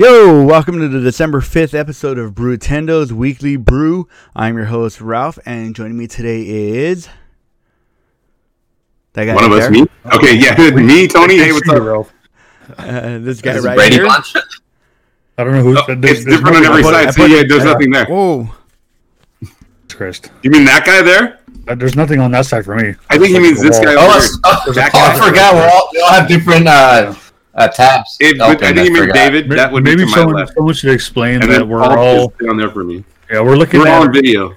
Yo, welcome to the December 5th episode of Brewtendo's Weekly Brew. I'm your host, Ralph, and joining me today is... That guy. One of us, me? Okay, yeah, me, Tony. Hey, what's up, Ralph? This guy right here. I don't know who's... It's different on every side, so yeah, there's nothing there. Whoa. Christ. You mean that guy there? There's nothing on that side for me. I think he means this guy over here. Oh, I forgot. We all have different... tabs. I think you meant David. That would maybe someone should explain that we're all down there for me. Yeah, we're on video.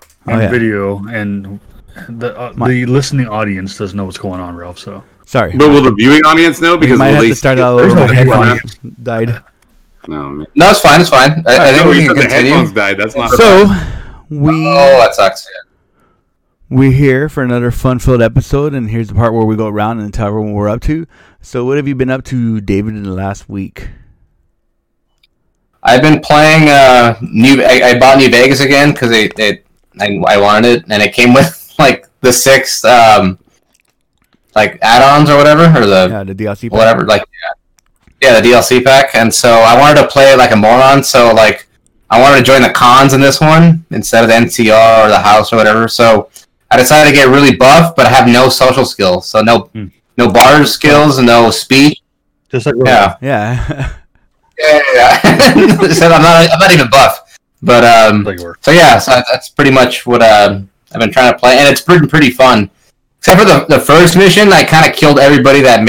And the listening audience doesn't know what's going on, Ralph. So sorry, but will the viewing audience know? Because we might have to start out a little bit. Died. No, it's fine. It's fine. I think we can continue. The headphones died. That's not so. Oh, that sucks. We're here for another fun-filled episode, and here's the part where we go around and tell everyone what we're up to. So what have you been up to, David, in the last week? I've been playing I bought New Vegas again because I wanted it, and it came with like the 6 add-ons or whatever, or the DLC pack. Whatever, the DLC pack. And so I wanted to play like a moron, so like I wanted to join the cons in this one instead of the NCR or the house or whatever. So I decided to get really buff, but I have no social skills. So no barter skills, no speech. Just like So I'm not even buff. But so that's pretty much what I've been trying to play, and it's pretty fun. Except for the first mission, I kind of killed everybody that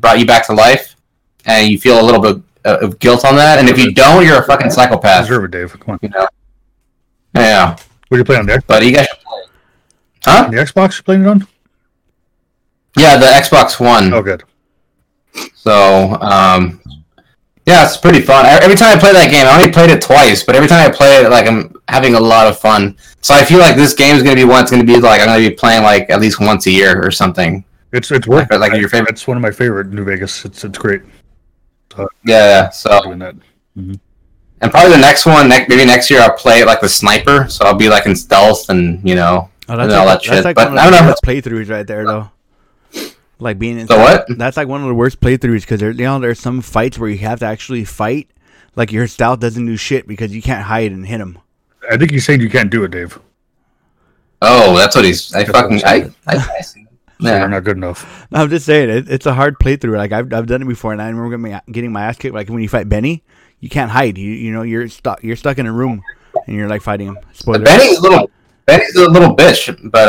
brought you back to life, and you feel a little bit of guilt on that. And if you don't, you're a fucking psychopath. Deserve it, Dave. Come on. You know? Yeah. What are you playing on there? But you guys should play. Huh? The Xbox you're playing it on? Yeah, the Xbox One. Oh, good. So, it's pretty fun. Every time I play that game, I only played it twice, but every time I play it, like, I'm having a lot of fun. So I feel like this game is going to be one that's going to be, like, I'm going to be playing, like, at least once a year or something. It's worth it. Like your favorite. It's one of my favorite, New Vegas. It's great. Doing that. Mm-hmm. And probably the next one, maybe next year, I'll play, like, the sniper, so I'll be, like, in stealth and, you know... Oh, that's like, that's like but one of the worst playthroughs right there, though. Like being in that's like one of the worst playthroughs because there's some fights where you have to actually fight. Like your stealth doesn't do shit because you can't hide and hit him. I think he's saying you can't do it, Dave. Oh, that's what he's. I see. Yeah, you're not good enough. No, I'm just saying it's a hard playthrough. Like I've done it before, and I remember getting my ass kicked. Like when you fight Benny, you can't hide. You know you're stuck in a room, and you're like fighting him. Spoiler. Benny's little. Benny's a little bitch, but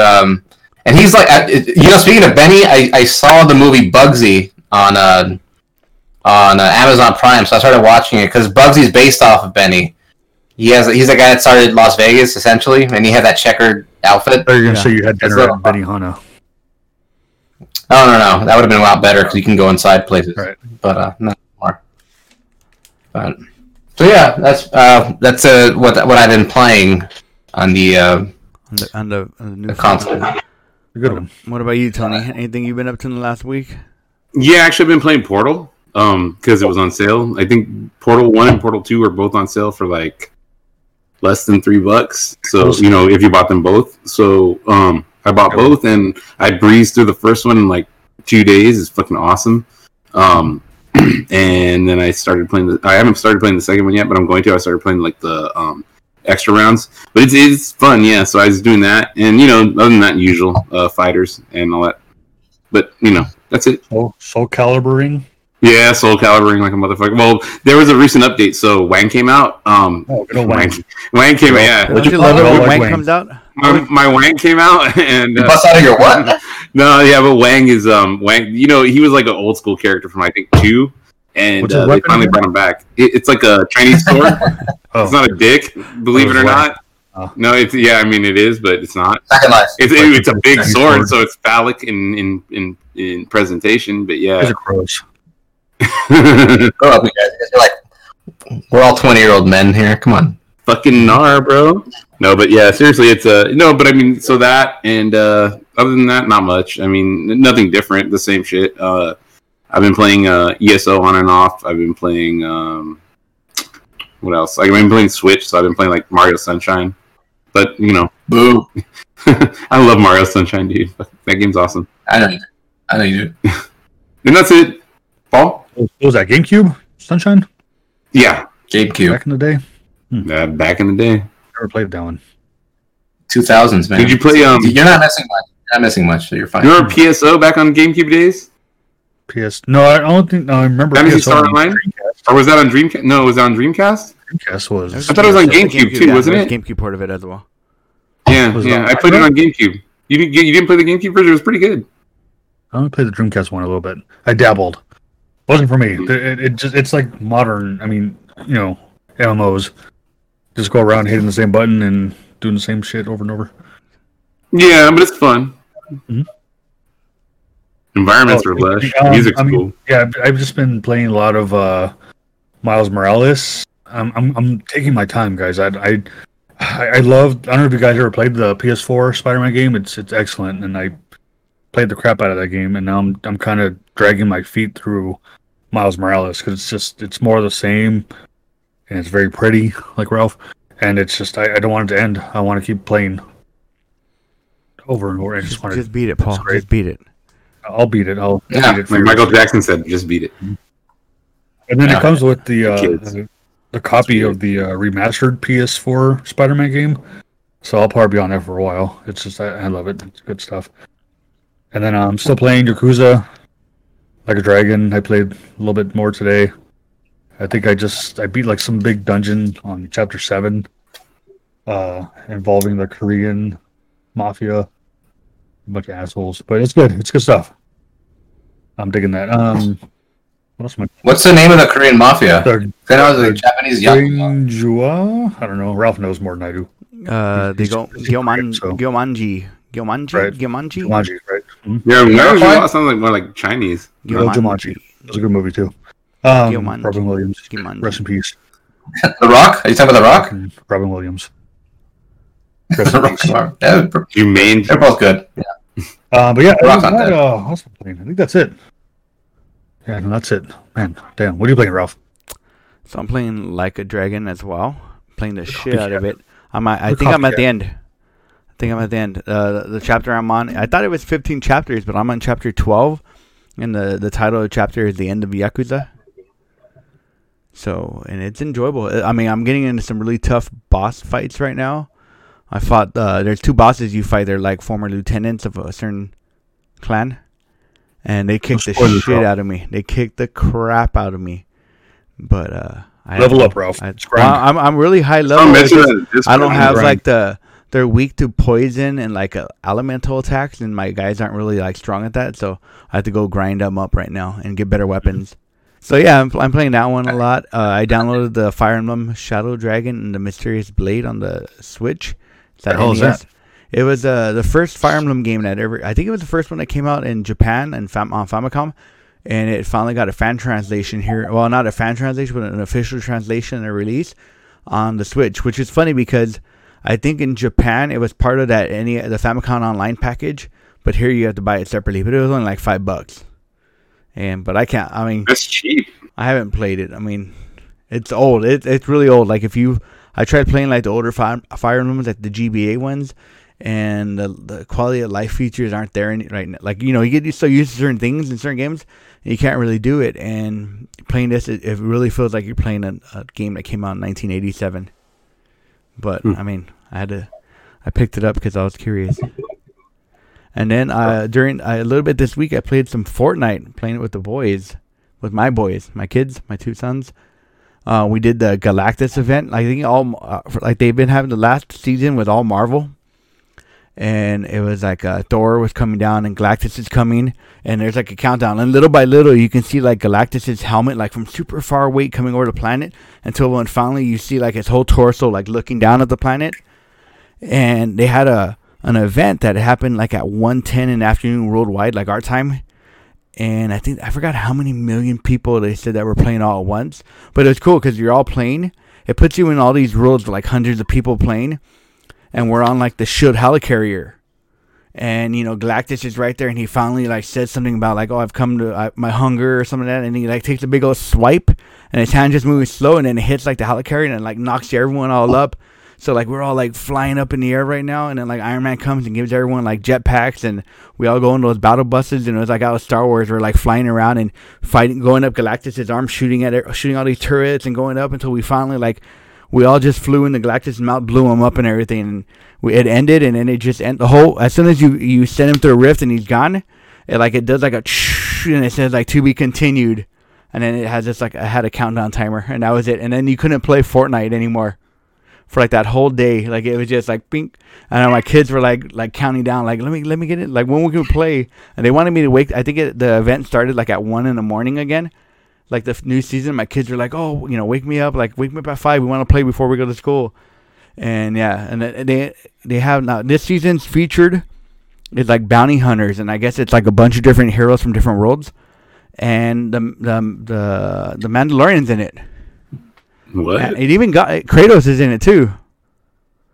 and he's like, speaking of Benny, I saw the movie Bugsy on Amazon Prime, so I started watching it because Bugsy's based off of Benny. He's the guy that started Las Vegas essentially, and he had that checkered outfit. Are you gonna say you had dinner at Benihana? Oh no, that would have been a lot better because you can go inside places, right. But not more. But so yeah, that's what I've been playing on the. On the console. Good one. What about you, Tony? Anything you've been up to in the last week? Yeah, actually, I've been playing Portal because it was on sale. I think Portal 1 and Portal 2 are both on sale for like less than $3. So, you know, if you bought them both. So I bought both and I breezed through the first one in like 2 days. It's fucking awesome. And then I started playing I haven't started playing the second one yet, but I'm going to. I started playing like the... extra rounds, but it's fun, yeah. So I was doing that, and you know, other than that, usual fighters and all that. But you know, that's it. Soul Calibering like a motherfucker. Well, there was a recent update, so Wang came out. Wang came out. Yeah, would you love it when Wang comes out? My Wang came out, and bust out of your what? No, yeah, but Wang is Wang. You know, he was like an old school character from I think 2. And they finally brought him back. It's like a Chinese sword. It's not a dick, believe it or not. Oh. No, it's it is, but it's not. It's a big sword, so it's phallic in presentation. But yeah, it's a gross. Grow up, you guys. We're all 20-year-old men here. Come on, fucking gnar, bro. No, but yeah, seriously, it's a no. But I mean, so that and other than that, not much. I mean, nothing different. The same shit. I've been playing ESO on and off. I've been playing what else? I've been playing Switch, so I've been playing like Mario Sunshine. But you know, boo! I love Mario Sunshine, dude. That game's awesome. I know you do. And that's it, Paul. What was that? GameCube Sunshine? Yeah, GameCube. Back in the day? Back in the day. Never played that one. 2000s, man. Did you play... You're not missing much. So you're fine. You remember PSO back on GameCube days? No, I don't think... No, I remember that PSO Star Online? Or was that on Dreamcast? No, was that on Dreamcast? Dreamcast was... I thought it was on GameCube, too, wasn't it? GameCube part of it as well. Yeah. I played it on GameCube. You didn't play the GameCube version? It was pretty good. I only played the Dreamcast one a little bit. I dabbled. Wasn't for me. It's like modern. I mean, you know, MMOs just go around hitting the same button and doing the same shit over and over. Yeah, but it's fun. Mm-hmm. Environments are lush. Music's cool. Yeah, I've just been playing a lot of Miles Morales. I'm taking my time, guys. I love. I don't know if you guys ever played the PS4 Spider-Man game. It's excellent, and I played the crap out of that game, and now I'm kind of dragging my feet through Miles Morales because it's more of the same, and it's very pretty, like Ralph. And it's just I don't want it to end. I want to keep playing over and over. I just want to beat it, Paul. Just beat it. I'll beat it. Beat it. Like Michael Jackson said, just beat it. And then it comes with the copy of the remastered PS4 Spider-Man game, so I'll probably be on that for a while. It's just I love it. It's good stuff. And then I'm still playing Yakuza, Like a Dragon. I played a little bit more today. I think I beat like some big dungeon on Chapter 7 involving the Korean mafia, a bunch of assholes. But it's good. It's good stuff. I'm digging that. What's the name of the Korean mafia? Then I was a Japanese Yakuza. I don't know. Ralph knows more than I do. They go Gyeomangi. Gyeomangi, right? Mm-hmm. Yeah, that sounds like more like Chinese. Gyeomangi. That was a good movie too. Robin Williams. Rest in peace. The Rock? Are you talking about The Rock? Robin Williams. The Rock star. Yeah, they're both good. Yeah. But yeah, I think that's it. Yeah, no, that's it. Man, damn. What are you playing, Ralph? So I'm playing Like a Dragon as well. I'm playing the shit out of it. I think I'm at the end. The chapter I'm on, I thought it was 15 chapters, but I'm on chapter 12, and the title of the chapter is The End of Yakuza. So, and it's enjoyable. I mean, I'm getting into some really tough boss fights right now. I fought, there's two bosses you fight. They're like former lieutenants of a certain clan, and they kicked out of me. They kicked the crap out of me. But, level up, Ralph. I'm really high level. I don't have like they're weak to poison and like elemental attacks, and my guys aren't really like strong at that, so I have to go grind them up right now and get better weapons. So yeah, I'm playing that one a lot. I downloaded the Fire Emblem Shadow Dragon and the Mysterious Blade on the Switch. It was the first Fire Emblem game I think it was the first one that came out in Japan and on Famicom, and it finally got a fan translation here. Well, not a fan translation, but an official translation and a release on the Switch, which is funny because I think in Japan it was part of the Famicom Online package, but here you have to buy it separately. But it was only like $5, but I can't. I mean, that's cheap. I haven't played it. I mean, it's old. It's really old. Like I tried playing like the older Fire Emblems, like the GBA ones, and the quality of life features aren't there right now. Like, you know, you get so used to certain things in certain games, and you can't really do it. And playing this, it really feels like you're playing a game that came out in 1987. But I mean, I picked it up because I was curious. And then a little bit this week, I played some Fortnite, playing it with the boys, with my boys, my kids, my two sons. We did the Galactus event. I think they've been having the last season with all Marvel, and it was like Thor was coming down and Galactus is coming, and there's like a countdown, and little by little you can see like Galactus's helmet like from super far away coming over the planet until when finally you see like his whole torso like looking down at the planet. And they had an event that happened like at 1:10 in the afternoon worldwide, like our time, and I think I forgot how many million people they said that were playing all at once. But it's cool because you're all playing. It puts you in all these worlds with like hundreds of people playing. And we're on like the shield helicarrier, and you know Galactus is right there, and he finally like says something about like, oh, I've come to my hunger or something like that, and he like takes a big old swipe, and his hand just moves slow, and then it hits like the helicarrier and it, like knocks everyone all up. So like we're all like flying up in the air right now, and then like Iron Man comes and gives everyone like jetpacks, and we all go in those battle buses, and it was like out of Star Wars. We're like flying around and fighting, going up Galactus's arm, shooting all these turrets and going up until we finally like we all just flew in the Galactus and out, blew him up and everything, and it ended, and then it just end the whole. As soon as you send him through a rift and he's gone, it like it does like a and it says like to be continued. And then it has this like I had a countdown timer, and that was it. And then you couldn't play Fortnite anymore for like that whole day. Like it was just like bink. And my kids were like counting down, like let me get it. Like when we can play. And they wanted me to wake. I think the event started like at 1 a.m. again. Like the new season, my kids were like, oh, you know, wake me up at 5. We want to play before we go to school. And yeah, and they have now this season's featured. It's like bounty hunters, and I guess it's like a bunch of different heroes from different worlds. And the Mandalorian's in it. What? And it even got Kratos is in it too.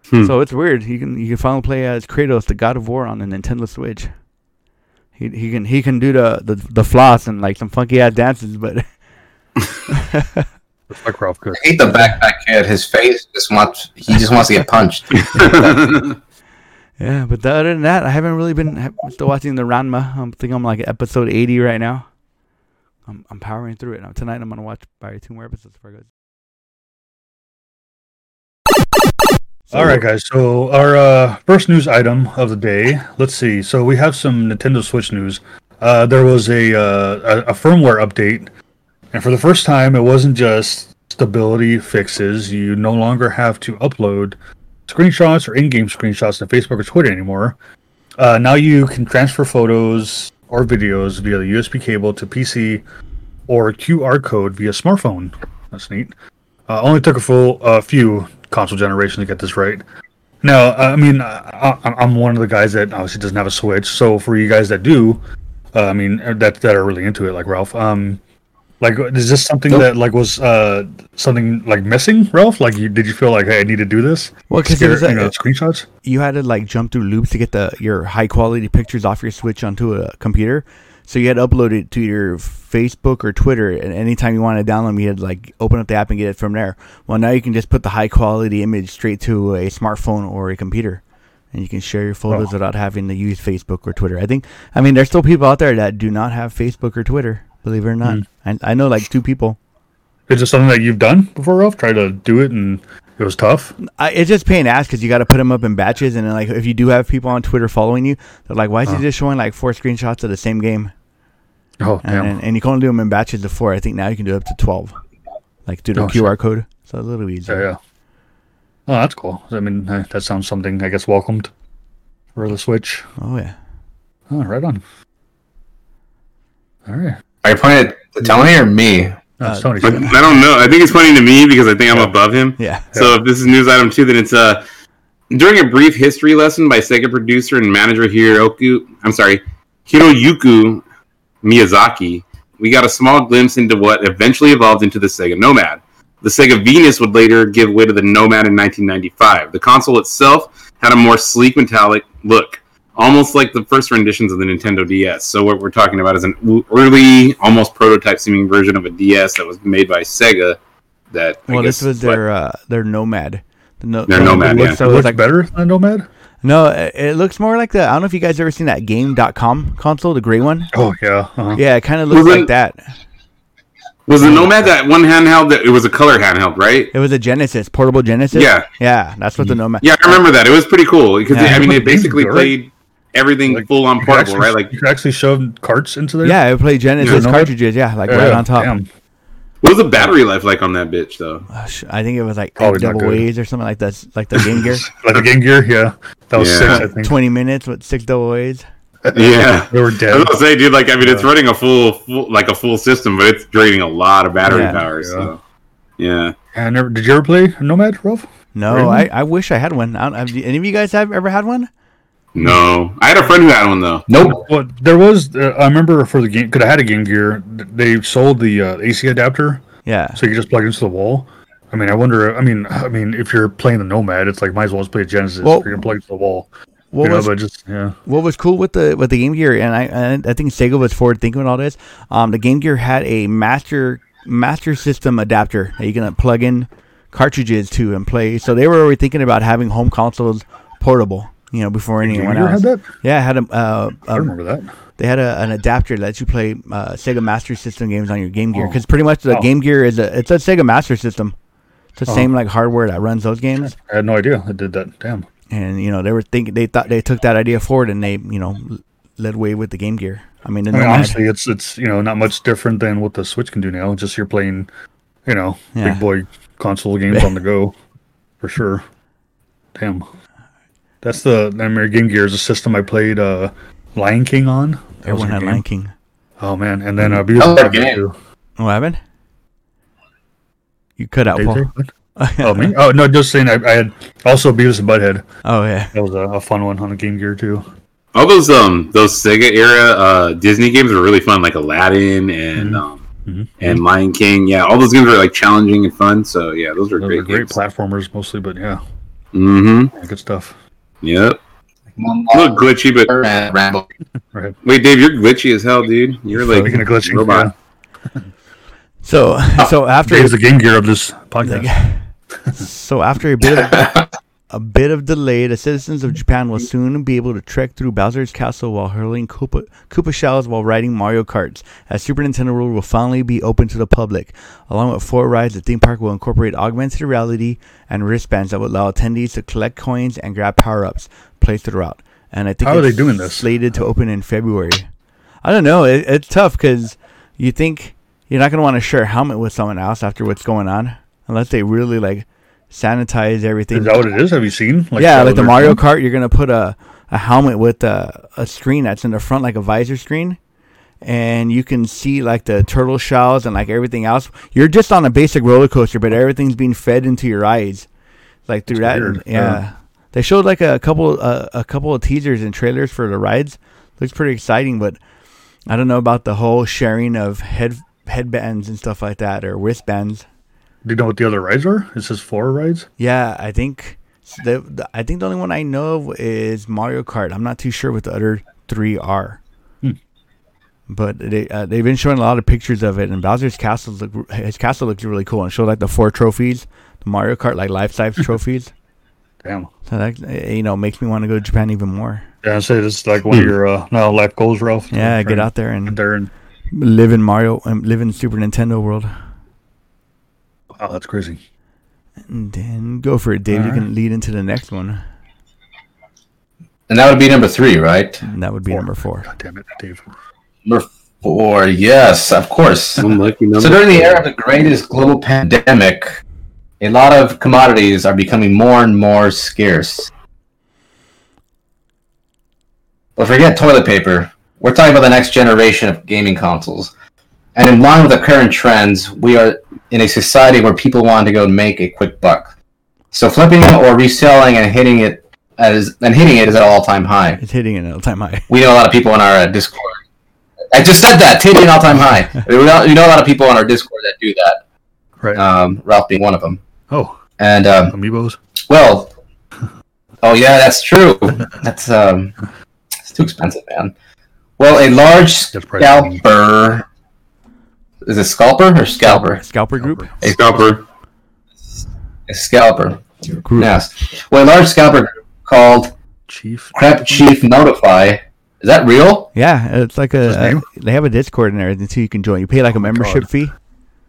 So it's weird. You can finally play as Kratos, the God of War, on the Nintendo Switch. He can do the floss and like some funky ass dances, but it's like Ralph Cook. I hate the backpack kid. His face just wants to get punched. Yeah, but other than that, I haven't really been. I'm still watching the Ranma. I think I'm like episode 80 right now. I'm powering through it. Now, tonight I'm going to watch probably 2 more episodes before I go. All right, guys. So our first news item of the day. Let's see. So we have some Nintendo Switch news. There was a firmware update. And for the first time, it wasn't just stability fixes. You no longer have to upload screenshots or in-game screenshots to Facebook or Twitter anymore. Now you can transfer photos or videos via the USB cable to PC or QR code via smartphone. That's neat. Only took a few console generations to get this right. Now, I mean, I'm one of the guys that obviously doesn't have a Switch, so for you guys that do, I mean, that are really into it, like Ralph, like, is this something that like was something like missing, Ralph? Like, did you feel like, hey, I need to do this? Well, because screenshots, you had to like jump through loops to get your high quality pictures off your Switch onto a computer. So you had to upload it to your Facebook or Twitter, and anytime you wanted to download, you had to like open up the app and get it from there. Well, now you can just put the high quality image straight to a smartphone or a computer, and you can share your photos without having to use Facebook or Twitter. I mean, there's still people out there that do not have Facebook or Twitter. Believe it or not, I know like 2 people. Is it something that you've done before, Ralph? Try to do it, and it was tough. It's just pain in the ass because you got to put them up in batches, and then, like if you do have people on Twitter following you, they're like, "Why is he just showing like 4 screenshots of the same game?" Oh, damn! And you can't do them in batches of 4. I think now you can do up to 12, like through the QR code. So a little easier. Yeah. Oh, that's cool. I mean, that sounds something I guess welcomed for the Switch. Oh yeah. Oh, right on. All right. Are you pointing at Tony or me? I don't know. I think it's pointing to me because I think I'm above him. Yeah. So if this is news item 2, then it's during a brief history lesson by Sega producer and manager Hiroyuki Miyazaki, we got a small glimpse into what eventually evolved into the Sega Nomad. The Sega Venus would later give way to the Nomad in 1995. The console itself had a more sleek metallic look, almost like the first renditions of the Nintendo DS. So what we're talking about is an early, almost prototype-seeming version of a DS that was made by Sega. That their Nomad. Nomad. Yeah. So it looks like better than Nomad. No, it looks more like the. I don't know if you guys ever seen that Game.com console, the gray one. Oh yeah. Uh-huh. Yeah, it kind of looks like that. Was the Nomad that one handheld? That it was a color handheld, right? It was a Genesis, portable Genesis. Yeah, that's what the Nomad. Yeah, I remember that. It was pretty cool because it basically played everything like, full on portable, right? Like you could actually shove carts into there. Yeah, it played Genesis cartridges. Yeah, like right on top. Damn. What was the battery life like on that bitch though? I think it was like double A's or something like that. Like the Game Gear. Like the Game Gear, yeah. That was 6. I think 20 minutes with 6 double A's. Yeah, they were dead. I was gonna say, dude. Like, I mean, it's running a full system, but it's draining a lot of battery power. Yeah. So, yeah. Did you ever play Nomad, Rolf? No, I wish I had one. Any of you guys have ever had one? No, I had a friend who had one though. Nope. Well, there was. I remember for the game because I had a Game Gear. They sold the AC adapter. Yeah. So you just plug it into the wall. I mean, I wonder. I mean, if you're playing the Nomad, it's like might as well just play a Genesis. Well, if you're gonna plug it to the wall. What was cool with the Game Gear, and I think Sega was forward thinking with all this. The Game Gear had a Master System adapter that you can plug in cartridges to and play. So they were already thinking about having home consoles portable, you know, before anyone else. Had that? Yeah, I had a. I remember that. They had an adapter that lets you play Sega Master System games on your Game Gear, because pretty much the Game Gear is it's a Sega Master System. It's the same like hardware that runs those games. I had no idea it did that. Damn. And you know, they thought they took that idea forward, and they, you know, led way with the Game Gear. I mean honestly, it's you know, not much different than what the Switch can do now. Just you're playing, you know, big boy console games on the go, for sure. Damn. I mean, Game Gear is a system I played Lion King on. Everyone had Lion King. Oh man, and then Beautiful Game. What happened? You cut out, Paul. Oh me? Oh no, just saying. I had also Beavis and Butthead. Oh yeah, that was a fun one on the Game Gear too. All those Sega era Disney games were really fun, like Aladdin and and Lion King. Yeah, all those games were like challenging and fun. So yeah, those were great platformers mostly, but yeah, yeah, good stuff. Yep. A little glitchy, but ramble. Right. Wait, Dave, you're glitchy as hell, dude. You're like a glitchy robot. Yeah. So after Dave's the Game Gear of this podcast. So after a bit of delay, the citizens of Japan will soon be able to trek through Bowser's castle while hurling Koopa shells while riding Mario Karts, as Super Nintendo World will finally be open to the public. Along with 4 rides, the theme park will incorporate augmented reality and wristbands that will allow attendees to collect coins and grab power-ups placed throughout. And I think how are they doing this? Slated to open in February. I don't know. It's tough because you think you're not going to want to share a helmet with someone else after what's going on, unless they really like sanitize everything. Is that what it is? Have you seen? Like, yeah, like the Mario Kart, you're gonna put a helmet with a screen that's in the front, like a visor screen, and you can see like the turtle shells and like everything else. You're just on a basic roller coaster, but everything's being fed into your eyes, like through that. Weird. Yeah, they showed like a couple of teasers and trailers for the rides. Looks pretty exciting, but I don't know about the whole sharing of headbands and stuff like that, or wristbands. Do you know what the other rides are? It says 4 rides. Yeah, I think the only one I know of is Mario Kart. I'm not too sure what the other 3 are. But they've been showing a lot of pictures of it, and Bowser's castle looks really cool, and showed like the 4 trophies, the Mario Kart like life-size trophies. Damn. So that, you know, makes me want to go to Japan even more. Yeah, I say this is like one of your life goals, Ralph. Yeah, get out there and live in Mario and live in Super Nintendo World. Oh, that's crazy. And then go for it, Dave. All right. You can lead into the next one. And that would be number 3, right? And that would be number 4. God damn it, Dave. Number 4, yes, of course. Unlucky number. So during the era of the greatest global pandemic, a lot of commodities are becoming more and more scarce. But forget toilet paper. We're talking about the next generation of gaming consoles. And in line with the current trends, we are in a society where people want to go make a quick buck. So flipping or reselling and hitting it is at an all-time high. It's hitting an all-time high. We know a lot of people in our Discord. I just said that. It's hitting an all-time high. We know a lot of people on our Discord that do that. Right. Ralph being one of them. Oh. And Amiibos. Well. Oh yeah, that's true. That's it's too expensive, man. Well, a large scalper. Is it Scalper or Scalper? Scalper group? A Scalper. A Scalper. Group. Yes. Well, a large Scalper group called Chief Notify. Is that real? Yeah. It's like they have a Discord in there so you can join. You pay like a membership fee.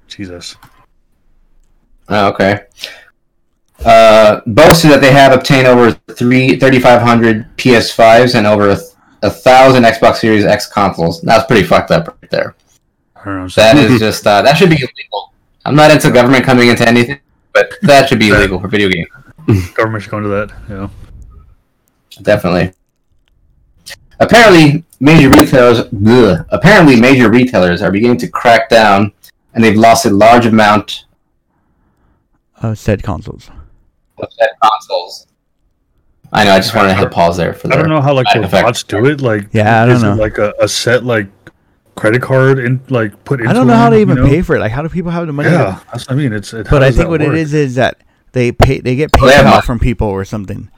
Jesus. Oh, okay. Boasted that they have obtained over 3,500 PS5s and over 1,000 Xbox Series X consoles. That's pretty fucked up right there. That is just that should be illegal. I'm not into government coming into anything, but that should be illegal for video games. Government should go into that, yeah. Definitely. Apparently, major retailers are beginning to crack down, and they've lost a large amount of said consoles. I know. I just wanted to have to pause there for that. I don't know how like the bots do it. Like, yeah, I don't know. It like a set like. Credit card and like put into. I don't know how they even pay for it. Like, how do people have the money? Yeah, I mean, it's. But I think what it is that they get paid off from people or something,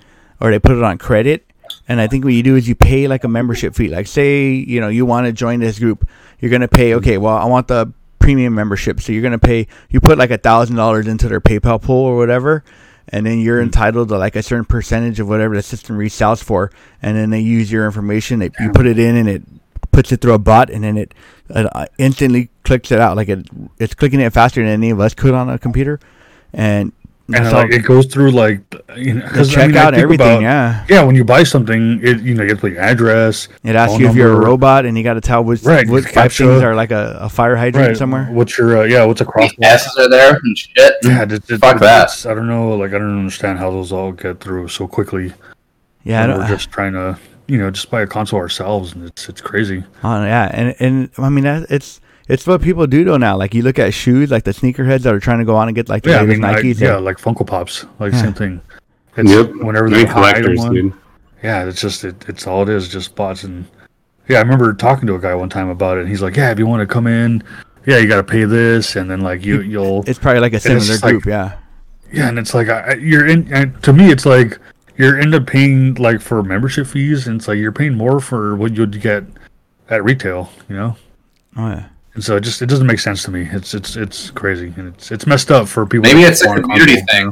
or they put it on credit. And I think what you do is you pay like a membership fee. Like, say you want to join this group, you're gonna pay. Okay, well, I want the premium membership. So you're going to pay, you put like $1,000 into their PayPal pool or whatever, and then you're entitled to like a certain percentage of whatever the system resells for. And then they use your information. They, you put it in and it puts it through a bot, and then it instantly clicks it out. Like it's clicking it faster than any of us could on a computer. And like it goes through like, you know, the checkout, everything. Yeah. When you buy something, you have to put your address. It asks you if you're a robot, and you got to tell what five things are like a fire hydrant somewhere. What's your what's a crosswalk? Gases are there and shit. Yeah, fuck that. I don't know. Like I don't understand how those all get through so quickly. Yeah, we're just trying to just buy a console ourselves, and it's crazy. And I mean it's. It's what people do though now. Like you look at shoes, like the sneakerheads that are trying to go on and get like the latest Nikes. Like Funko Pops, same thing. It's whenever they hide one. Dude. Yeah, it's just it's all it is, just bots. And I remember talking to a guy one time about it, and he's like, "Yeah, if you want to come in, you got to pay this, and then like you'll." It's probably like a similar group, Yeah, and it's like you're in. And to me, it's like you're end up paying like for membership fees, and it's like you're paying more for what you'd get at retail, Oh yeah. And so it doesn't make sense to me. It's crazy, and it's messed up for people. Maybe it's a community thing.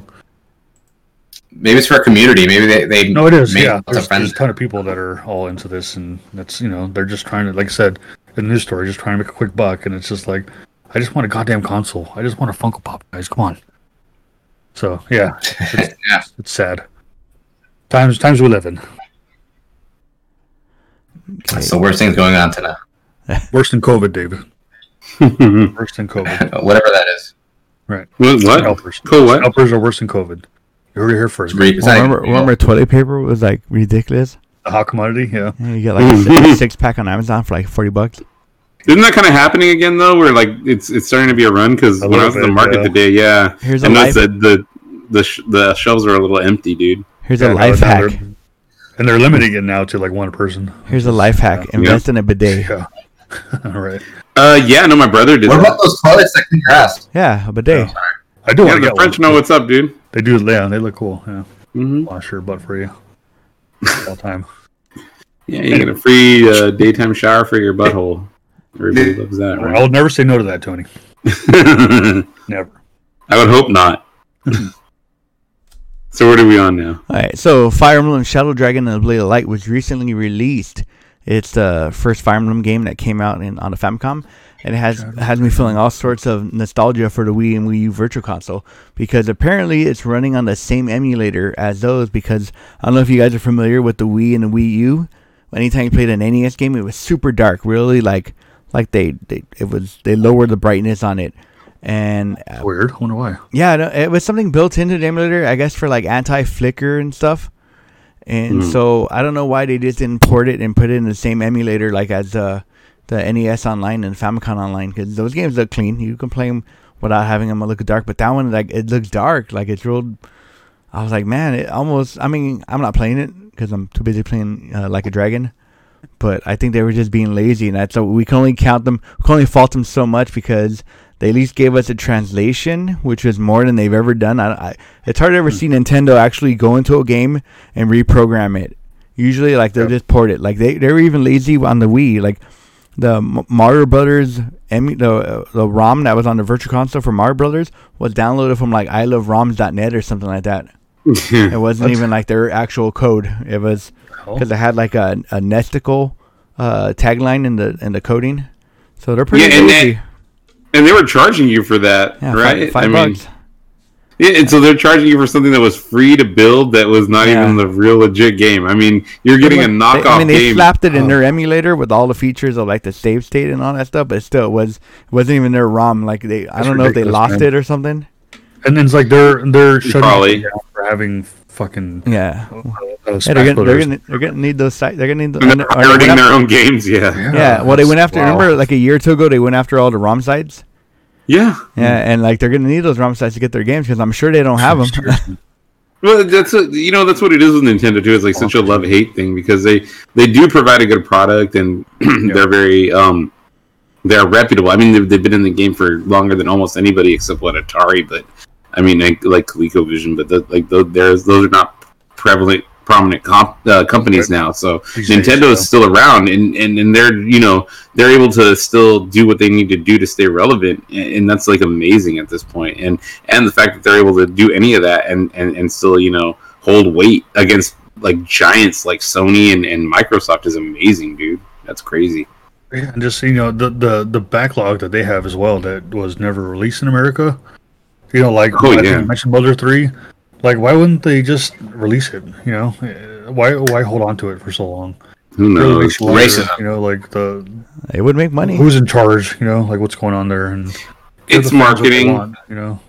Maybe it's for a community. Maybe they no, it is. Yeah, there's a ton of people that are all into this, and that's they're just trying to, like I said in the news story, just trying to make a quick buck. And it's just like, I just want a goddamn console. I just want a Funko Pop, guys. Come on. So it's sad. Times we live in. That's the worst things going on tonight. Worse than COVID, David. Worse than COVID. Whatever that is. Right. What? Helpers. Cool, what? Helpers are worse than COVID. You heard it here first. Remember toilet paper was like ridiculous? A hot commodity, you get like a six-pack on Amazon for like $40. Isn't that kind of happening again, though, where like it's starting to be a run? Because when I was at the market today, I noticed that the shelves are a little empty, dude. Here's a life hack. And they're limiting it now to like one person. Here's a life hack. Invest in a bidet. Yeah. All right. No, my brother did. What about those toilets that can rest? Yeah, a bidet. Oh, I do. Yeah, the French know what's up, dude. They do. Yeah, they look cool. Yeah. Mm-hmm. Wash your butt for you. All time. Yeah, you get a free daytime shower for your butthole. Everybody loves that, right? I would never say no to that, Tony. Never. I would hope not. So what are we on now? All right. So Fire Emblem Shadow Dragon and the Blade of Light was recently released. It's the first Fire Emblem game that came out on the Famicom, and it has me feeling all sorts of nostalgia for the Wii and Wii U Virtual Console, because apparently it's running on the same emulator as those, because I don't know if you guys are familiar with the Wii and the Wii U. Anytime you played an NES game, it was super dark, really like they lowered the brightness on it. And weird. I wonder why. Yeah, no, it was something built into the emulator, I guess, for like anti-flicker and stuff. And so I don't know why they just didn't port it and put it in the same emulator like as the NES Online and Famicom Online, because those games look clean. You can play them without having them look dark, but that one, like, it looks dark. Like, it's real. I was like, man, it almost. I mean, I'm not playing it because I'm too busy playing Like a Dragon. But I think they were just being lazy, and that's so we can only count them. We can only fault them so much because they at least gave us a translation, which is more than they've ever done. It's hard to ever see Nintendo actually go into a game and reprogram it. Usually, like, they'll just port it. Like, they were even lazy on the Wii. Like, the Mario Brothers, the ROM that was on the Virtual Console for Mario Brothers was downloaded from, like, iloveroms.net or something like that. It wasn't even, like, their actual code. It was because it had, like, a nesticle tagline in the coding. So they're pretty lazy. And they were charging you for that, right? $5. And so they're charging you for something that was free to build that was not even the real legit game. I mean, you're getting a knockoff game. They slapped it in their emulator with all the features of, like, the save state and all that stuff, but still it wasn't even their ROM. Like, I don't know if they lost it or something. And then it's like they're shutting down for having fucking they're gonna need those sites. They're gonna need they're hurting their own games. Well, they went after. Remember, like a year or two ago, they went after all the ROM sites. And like they're gonna need those ROM sites to get their games because I'm sure they don't have them. Well, that's what it is with Nintendo too. It's like such a love-hate thing because they do provide a good product and they're very they're reputable. I mean, they've been in the game for longer than almost anybody except what Atari, but. I mean, like ColecoVision, but those are not prevalent prominent companies now. So Nintendo is still around, and they're, you know, they're able to still do what they need to do to stay relevant, and that's like amazing at this point. And the fact that they're able to do any of that and still, you know, hold weight against like giants like Sony and Microsoft is amazing, dude. That's crazy. Yeah, and just, you know, the backlog that they have as well that was never released in America. You know, like I mentioned Mother 3. Like, why wouldn't they just release it? You know, why hold on to it for so long? Who knows? You know, like it would make money. Who's in charge? You know, like what's going on there, and it's marketing. You know,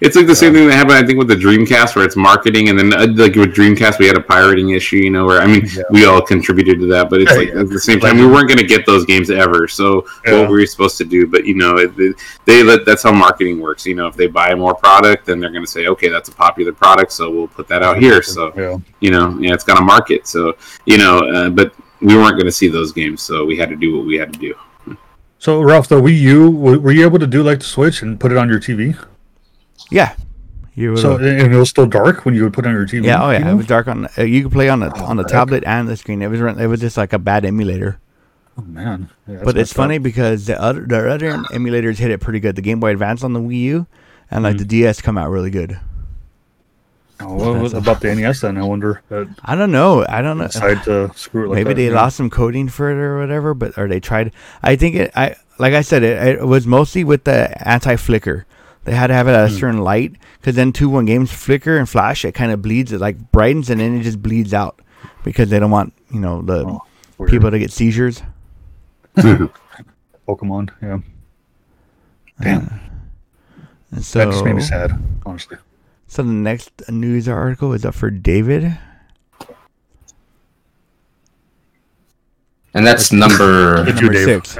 it's like the same thing that happened, I think, with the Dreamcast, where it's marketing, and then like with Dreamcast, we had a pirating issue. You know, where we all contributed to that, but it's at the same time, we weren't going to get those games ever. So what were we supposed to do? But you know, that's how marketing works. You know, if they buy more product, then they're going to say, okay, that's a popular product, so we'll put that out here. So you know, it's got a market. So you know, but we weren't going to see those games, so we had to do what we had to do. So Ralph, the Wii U, were you able to do like the Switch and put it on your TV? Yeah, and it was still dark when you would put it on your TV. Yeah, it was dark on. You could play on the tablet and the screen. It was just like a bad emulator. Oh man! Yeah, but it's funny because the other emulators hit it pretty good. The Game Boy Advance on the Wii U and like the DS come out really good. Oh, what was about the NES then? I wonder. I don't know. Decide to screw it. Like maybe they lost some coding for it or whatever, or they tried. I think it. It was mostly with the anti-flicker. They had to have it at a certain light, because then too, when games flicker and flash, it kind of bleeds. It like brightens and then it just bleeds out, because they don't want, you know, the people to get seizures. Pokemon, yeah. Damn. And so, that just made me sad, honestly. So the next news article is up for David. And that's number 6.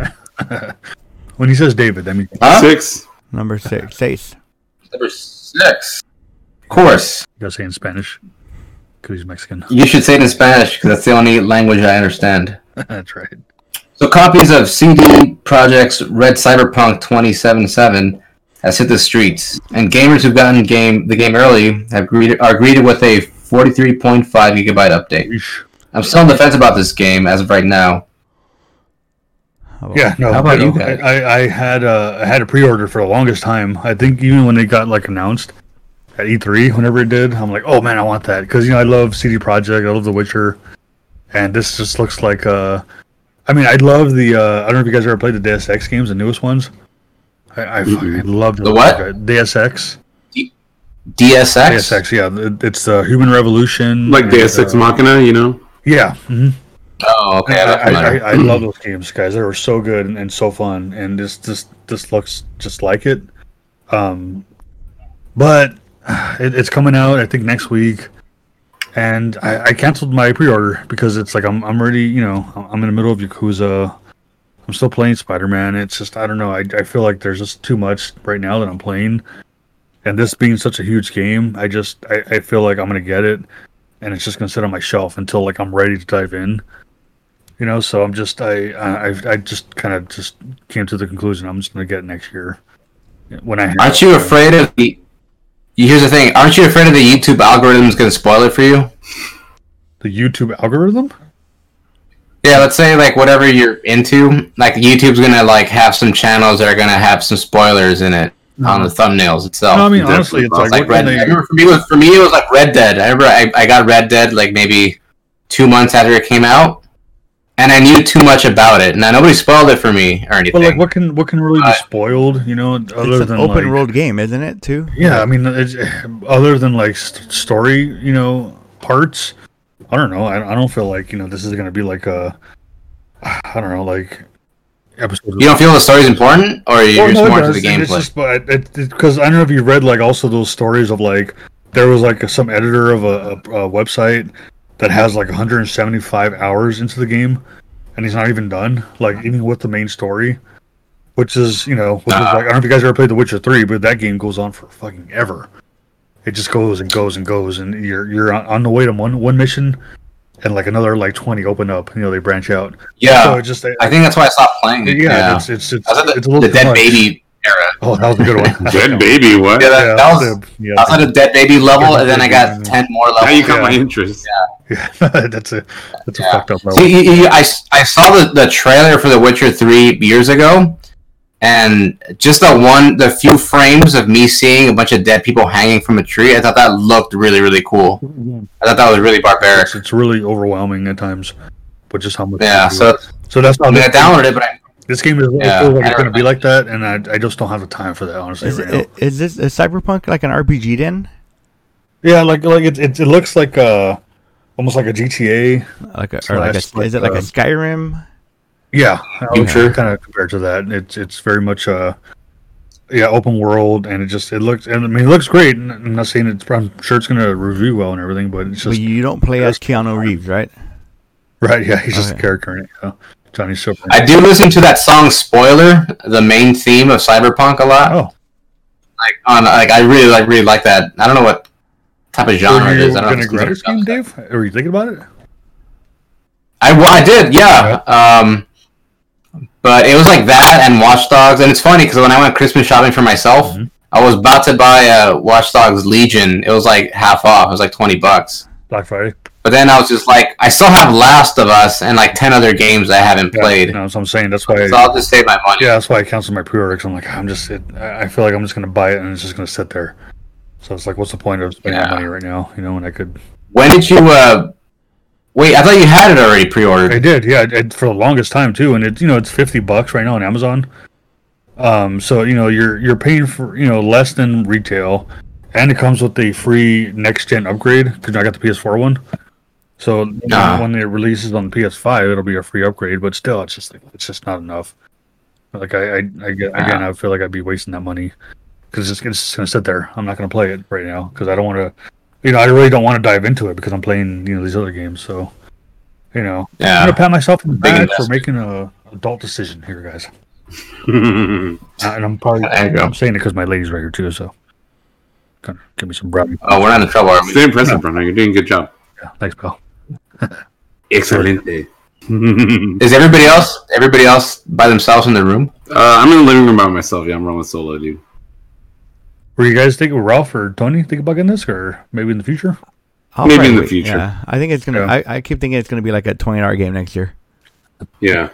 When he says David, that means 6. Number 6. Seis. Number 6. Of course. You gotta say it in Spanish, because he's Mexican. You should say it in Spanish, because that's the only language I understand. That's right. So copies of CD Projekt's Red Cyberpunk 2077 has hit the streets, and gamers who've gotten the game early are greeted with a 43.5 gigabyte update. Eesh. I'm still on the fence about this game as of right now. Yeah, no. How about you guys? I had a pre-order for the longest time. I think even when it got like announced at E3, whenever it did, I'm like, oh man, I want that, because you know I love CD Projekt, I love The Witcher, and this just looks like. I mean, I love the. I don't know if you guys ever played the Deus Ex games, the newest ones. I fucking loved the what? Deus Ex. Deus Ex. Deus Ex. Yeah, it's the Human Revolution. Like Deus Ex Machina, you know. Yeah. Mm-hmm. Oh, okay. I love those games, guys. They were so good and so fun, and this looks just like it. But it's coming out, I think, next week, and I canceled my pre-order because it's like I'm already, you know, I'm in the middle of Yakuza. I'm still playing Spider-Man. It's just, I don't know. I feel like there's just too much right now that I'm playing, and this being such a huge game, I feel like I'm gonna get it, and it's just gonna sit on my shelf until like I'm ready to dive in. You know, so I'm just I just came to the conclusion I'm just gonna get it next year. When I aren't you afraid of the? Here's the thing: aren't you afraid of the YouTube algorithm is gonna spoil it for you? The YouTube algorithm? Yeah, let's say like whatever you're into, like YouTube's gonna like have some channels that are gonna have some spoilers in it on the thumbnails itself. No, I mean honestly, it's like Red Dead. I remember for me it was like Red Dead. I remember I got Red Dead like maybe 2 months after it came out. And I knew too much about it. Now nobody spoiled it for me or anything. But like, what can really be spoiled? You know, it's an open world game, isn't it? Too. Yeah, I mean, it's, other than like story, you know, parts. I don't know. I don't feel like, you know, this is going to be like a. I don't know, like. Episode. You don't feel the story's important, or you're just more into the gameplay? Because I don't know if you read like also those stories of like there was like some editor of a website that has like 175 hours into the game, and he's not even done, like even with the main story, which is, you know, which is like, I don't know if you guys ever played The Witcher 3, but that game goes on for fucking ever. It just goes and goes and goes, and you're on the way to one mission, and like another like 20 open up, you know, they branch out. Yeah, so it just, I think that's why I stopped playing. Yeah, it's a little. The dead baby era. Oh, that was a good one. Dead Baby, what? Yeah, that was I was at a Dead Baby level, and then I got 10 more levels. Now you got my interest. Yeah. that's a fucked up level. See, I saw the trailer for The Witcher 3 years ago, and just the few frames of me seeing a bunch of dead people hanging from a tree, I thought that looked really, really cool. I thought that was really barbaric. It's really overwhelming at times, but just how much... Yeah, so that's how... I mean, I downloaded it, but this game is going to be like that, and I just don't have the time for that, honestly. Is Cyberpunk like an RPG then? Yeah, like it looks like almost like a GTA. Is it like a Skyrim? Yeah, I'm sure. Kind of compared to that, it's very much open world, and it looks great. I'm not saying I'm sure it's going to review well and everything, but it's just. But you don't play as Keanu Reeves, right? Right. Yeah, he's just a character in it. Yeah. Johnny Silverman. I do listen to that song "Spoiler," the main theme of Cyberpunk, a lot. Oh, I really like that. I don't know what type of genre it is. I don't know. Going to game, Dave? Are you thinking about it? I did, yeah. Right. But it was like that and Watch Dogs, and it's funny because when I went Christmas shopping for myself, I was about to buy Watch Dogs Legion. It was like half off. It was like $20. Black Friday. But then I was just like, I still have Last of Us and like 10 other games I haven't played. No, that's what I'm saying. That's why. So I'll just save my money. Yeah, that's why I canceled my pre-order. I'm like, I feel like I'm just gonna buy it and it's just gonna sit there. So it's like, what's the point of spending money right now? You know, and I could. When did you? Wait, I thought you had it already pre-ordered. I did. Yeah, for the longest time too, and it's $50 right now on Amazon. So you're paying for less than retail, and it comes with a free next gen upgrade because I got the PS4 one. So when it releases on the PS5, it'll be a free upgrade. But still, it's just not enough. Like again, I feel like I'd be wasting that money because it's just gonna sit there. I'm not gonna play it right now because I don't want to. I really don't want to dive into it because I'm playing these other games. So I'm gonna pat myself in the back for making an adult decision here, guys. And I'm saying it because my lady's right here too. So kind of give me some brownie. Oh, we're not in trouble. It's very impressive, Bruno. You're doing a good job. Yeah, thanks, pal. Excelente. Is everybody else by themselves in the room? I'm in the living room by myself. Yeah, I'm rolling solo, dude. Were you guys thinking, Ralph or Tony, thinking about getting this, or maybe in the future? In the future. Yeah, I think it's gonna. Yeah. I keep thinking it's gonna be like a $20 game next year. Yeah,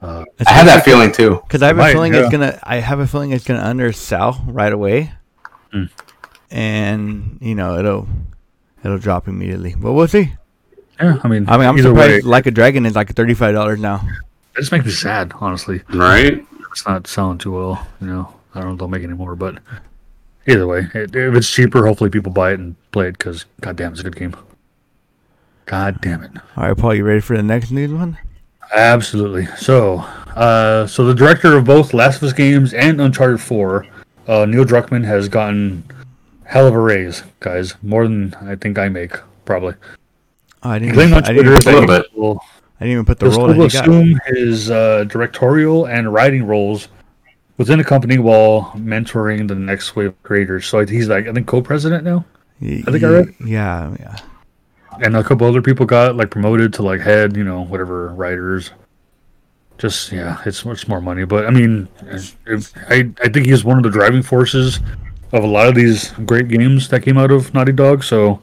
I have that feeling too. Because I have a feeling it's gonna. I have a feeling it's gonna undersell right away, and it'll drop immediately. But we'll see. Yeah, I mean, I'm surprised. Way. Like a Dragon is like $35 now. It just makes me sad, honestly. Right? It's not selling too well. I don't know if they'll make any more, but. Either way, if it's cheaper, hopefully people buy it and play it because, goddamn, it's a good game. God damn it. All right, Paul, you ready for the next news one? Absolutely. So the director of both Last of Us games and Uncharted 4, Neil Druckmann, has gotten hell of a raise, guys. More than I think I make, probably. I didn't even put the role that he got. He will assume his directorial and writing roles within the company while mentoring the next wave of creators. So he's like, I think co-president now? I think I read. Yeah. And a couple other people got like promoted to like head, whatever, writers. Just, it's much more money. But I think he's one of the driving forces of a lot of these great games that came out of Naughty Dog. So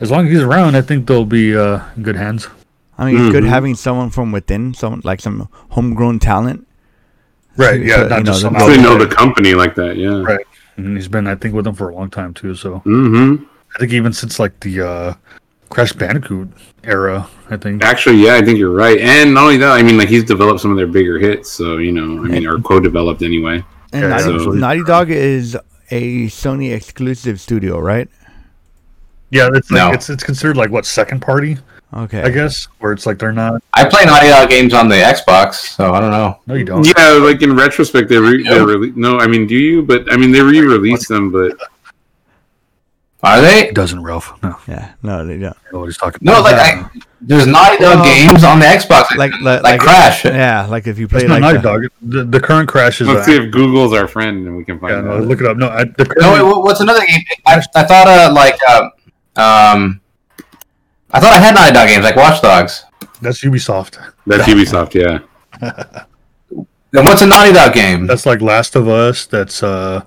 as long as he's around, I think they'll be in good hands. It's good having someone from within, some homegrown talent. Right, yeah, not just they know the company like that, yeah. Right, and he's been, I think, with them for a long time too. So, I think even since like the Crash Bandicoot era, I think. Actually, yeah, I think you're right. And not only that, he's developed some of their bigger hits. So or co-developed anyway. And Naughty Dog is a Sony exclusive studio, right? Yeah, it's considered like what, second party. Okay. I guess, where it's like they're not... I play Naughty Dog games on the Xbox, so I don't know. No, you don't. Yeah, like in retrospect, do you? But, they re-release them, but... Are they? It doesn't, Ralph. No. Yeah, no, they don't. Nobody's talking about there's Naughty Dog games on the Xbox, like Crash. Yeah, like if you play Naughty Dog. The current Crash is... Let's see if Google's our friend, and we can find out. Look it up. What's another game? I thought, I thought I had Naughty Dog games, like Watch Dogs. That's Ubisoft. Yeah. Then what's a Naughty Dog game? That's like Last of Us. That's the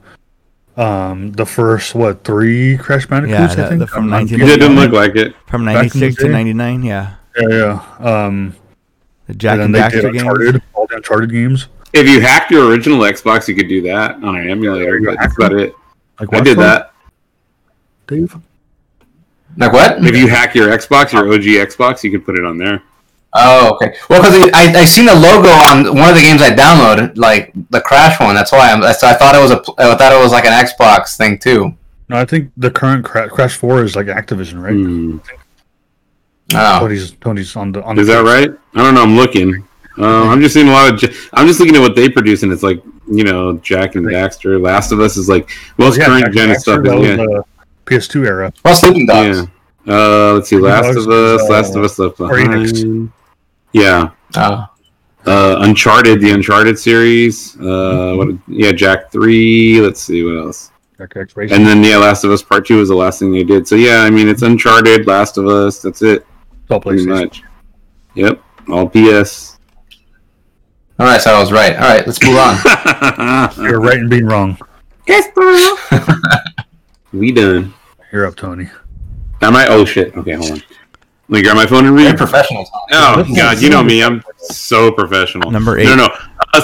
first, what, 3 Crash Bandicoots, I think? From 1999. It didn't look like it. From 96 to 99, yeah. Yeah. The Jack and Daxter games. All the Uncharted games. If you hacked your original Xbox, you could do that on an emulator. But that's about it. Like I did that. Dave? Like what? If you hack your Xbox, your OG Xbox, you can put it on there. Oh, okay. Well, because I seen the logo on one of the games I downloaded, like the Crash one. That's why I thought it was I thought it was like an Xbox thing too. No, I think the current Crash 4 is like Activision, right? Mm. Oh, Tony's on the. Is that right? I don't know. I'm looking. I'm just seeing a lot of. I'm just looking at what they produce, and it's like, you know, Jack and Daxter. Last of Us is like most current gen stuff. That was PS2 era. Well, Sleeping Dogs. Yeah. Let's see. Last of Us Left Behind. Yeah. Uncharted, the Uncharted series. Jack 3. Let's see what else. And then Last of Us Part 2 was the last thing they did. So yeah, I mean, it's Uncharted, Last of Us. That's it. All pretty much. Yep. All PS. All right, so I was right. All right, let's move on. You're right and being wrong. Yes, bro. We done. You're up, Tony. Am I? Oh shit. Okay, hold on. Let me grab my phone and read. You're professional. Oh, God, you know me. I'm so professional. Number 8. No.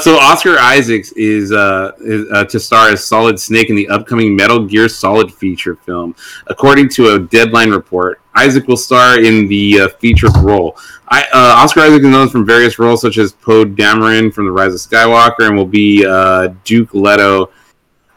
So Oscar Isaac is to star as Solid Snake in the upcoming Metal Gear Solid feature film. According to a Deadline report, Isaac will star in the featured role. Oscar Isaac is known from various roles such as Poe Dameron from The Rise of Skywalker and will be Duke Leto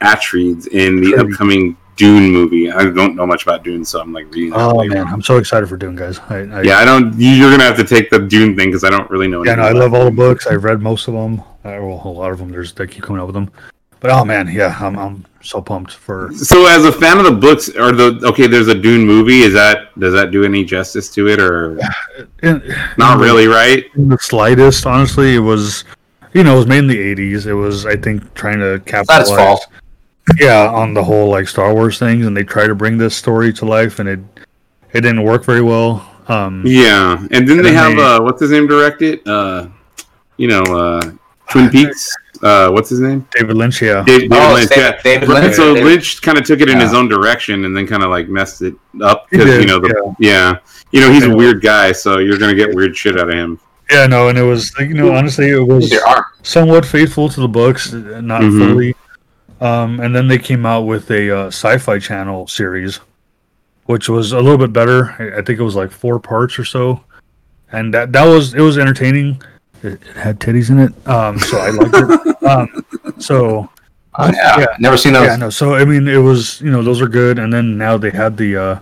Atreides in the upcoming Dune movie. I don't know much about Dune, so I'm like reading. Oh man, I'm so excited for Dune, guys! I don't. You're gonna have to take the Dune thing because I don't really know. Yeah, I love all the books. I've read most of them. A lot of them. They keep coming out with them. But oh man, yeah, I'm so pumped for. So as a fan of the books, there's a Dune movie. Does that do any justice to it, or not really? Right? In the slightest, honestly. It was, it was made in the 80s. It was, I think, trying to capitalize. That's its fault. Yeah, on the whole like Star Wars things, and they try to bring this story to life, and it didn't work very well. Yeah, and didn't they have what's his name direct it? Twin Peaks. What's his name? David Lynch. Yeah. David Lynch. Yeah. David Lynch. So Lynch kind of took it in his own direction, and then kind of like messed it up because he's a weird guy, so you're gonna get weird shit out of him. Yeah, no, and it was honestly it was somewhat faithful to the books, not fully. And then they came out with a sci-fi channel series, which was a little bit better. I think it was like 4 parts or so, and it was entertaining. It had titties in it, so I liked it. Never seen those. Yeah, no. So I mean, it was those are good, and then now they had the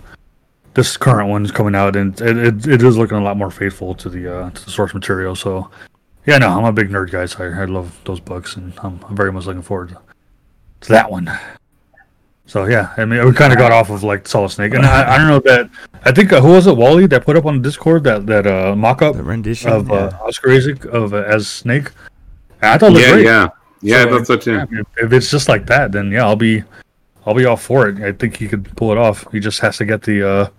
this current one's coming out, and it is looking a lot more faithful to the source material. So yeah, no, I'm a big nerd guy, so I love those books, and I'm very much looking forward to that one. So yeah, I mean, we kind of got off of like Solid Snake, and I don't know that. I think who was it, Wally, that put up on Discord that mock-up rendition of Oscar Isaac of as Snake. I thought it looked great. Yeah, so I thought so too. If it's just like that, then yeah, I'll be all for it. I think he could pull it off. He just has to get the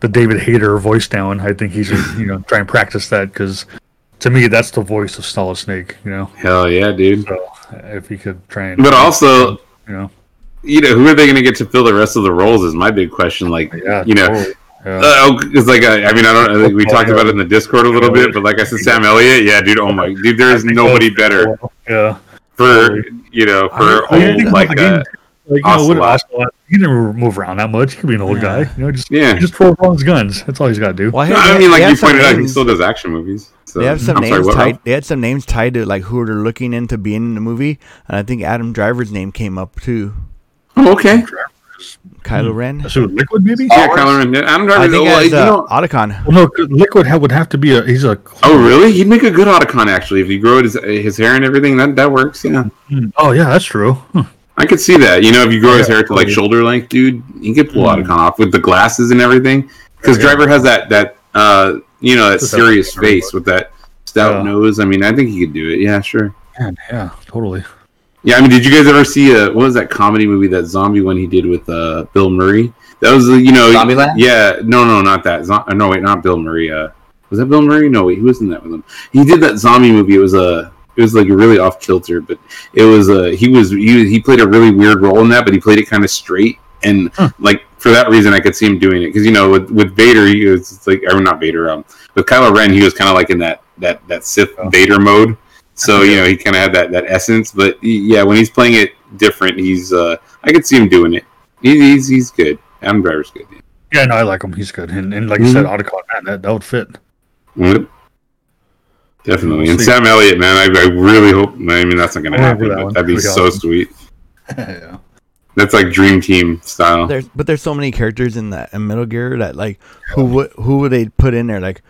David Hayter voice down. I think he should try and practice that, because to me that's the voice of Solid Snake. Hell yeah, dude. So, if he could try and... But also, who are they going to get to fill the rest of the roles is my big question. Like, totally. Yeah. It's like, we talked about it in the Discord a little bit, but like I said, Sam Elliott, yeah, dude, oh my, dude, there is nobody better. Yeah. He didn't move around that much. He could be an old guy. Just twirl around his guns. That's all he's got to do. Well, you pointed out, he still does action movies. So, they had some names tied to like who they're looking into being in the movie, and I think Adam Driver's name came up too. Oh, okay. Kylo Ren. So Liquid, maybe? Yeah, Kylo Ren. Adam Driver's Otacon. Well, no, Liquid would have to be a. Oh, really? He'd make a good Otacon actually. If you grow his hair and everything, that works. Yeah. Oh yeah, that's true. Huh. I could see that. If you grow his hair to like shoulder length, dude, you could pull Otacon off with the glasses and everything. Because Driver has that serious face with that stout nose. I mean, I think he could do it. Yeah, sure. Man, yeah, totally. Yeah, I mean, did you guys ever see what was that comedy movie, that zombie one he did with Bill Murray? That was Zombieland? Yeah, no, not that. Not Bill Murray. Was that Bill Murray? No, wait, he was in that with him. He did that zombie movie. It was a. It was like really off kilter, but it was he played a really weird role in that, but he played it kind of straight, and like for that reason, I could see him doing it because you know with Vader, he was like, or not Vader, with Kylo Ren, he was kind of like in that Sith Vader mode. So you know he kind of had that essence, but yeah, when he's playing it different, he's I could see him doing it. He's good. Adam Driver's good. Man. Yeah, no, I like him. He's good, and like you said, Otacon, man, that would fit. Yep. Definitely. And Sam Elliott, man, I really hope. I mean, that's not going to happen, but that'd be so sweet. Yeah. That's like Dream Team style. There's so many characters in that in Metal Gear that like who would they put in there? Like,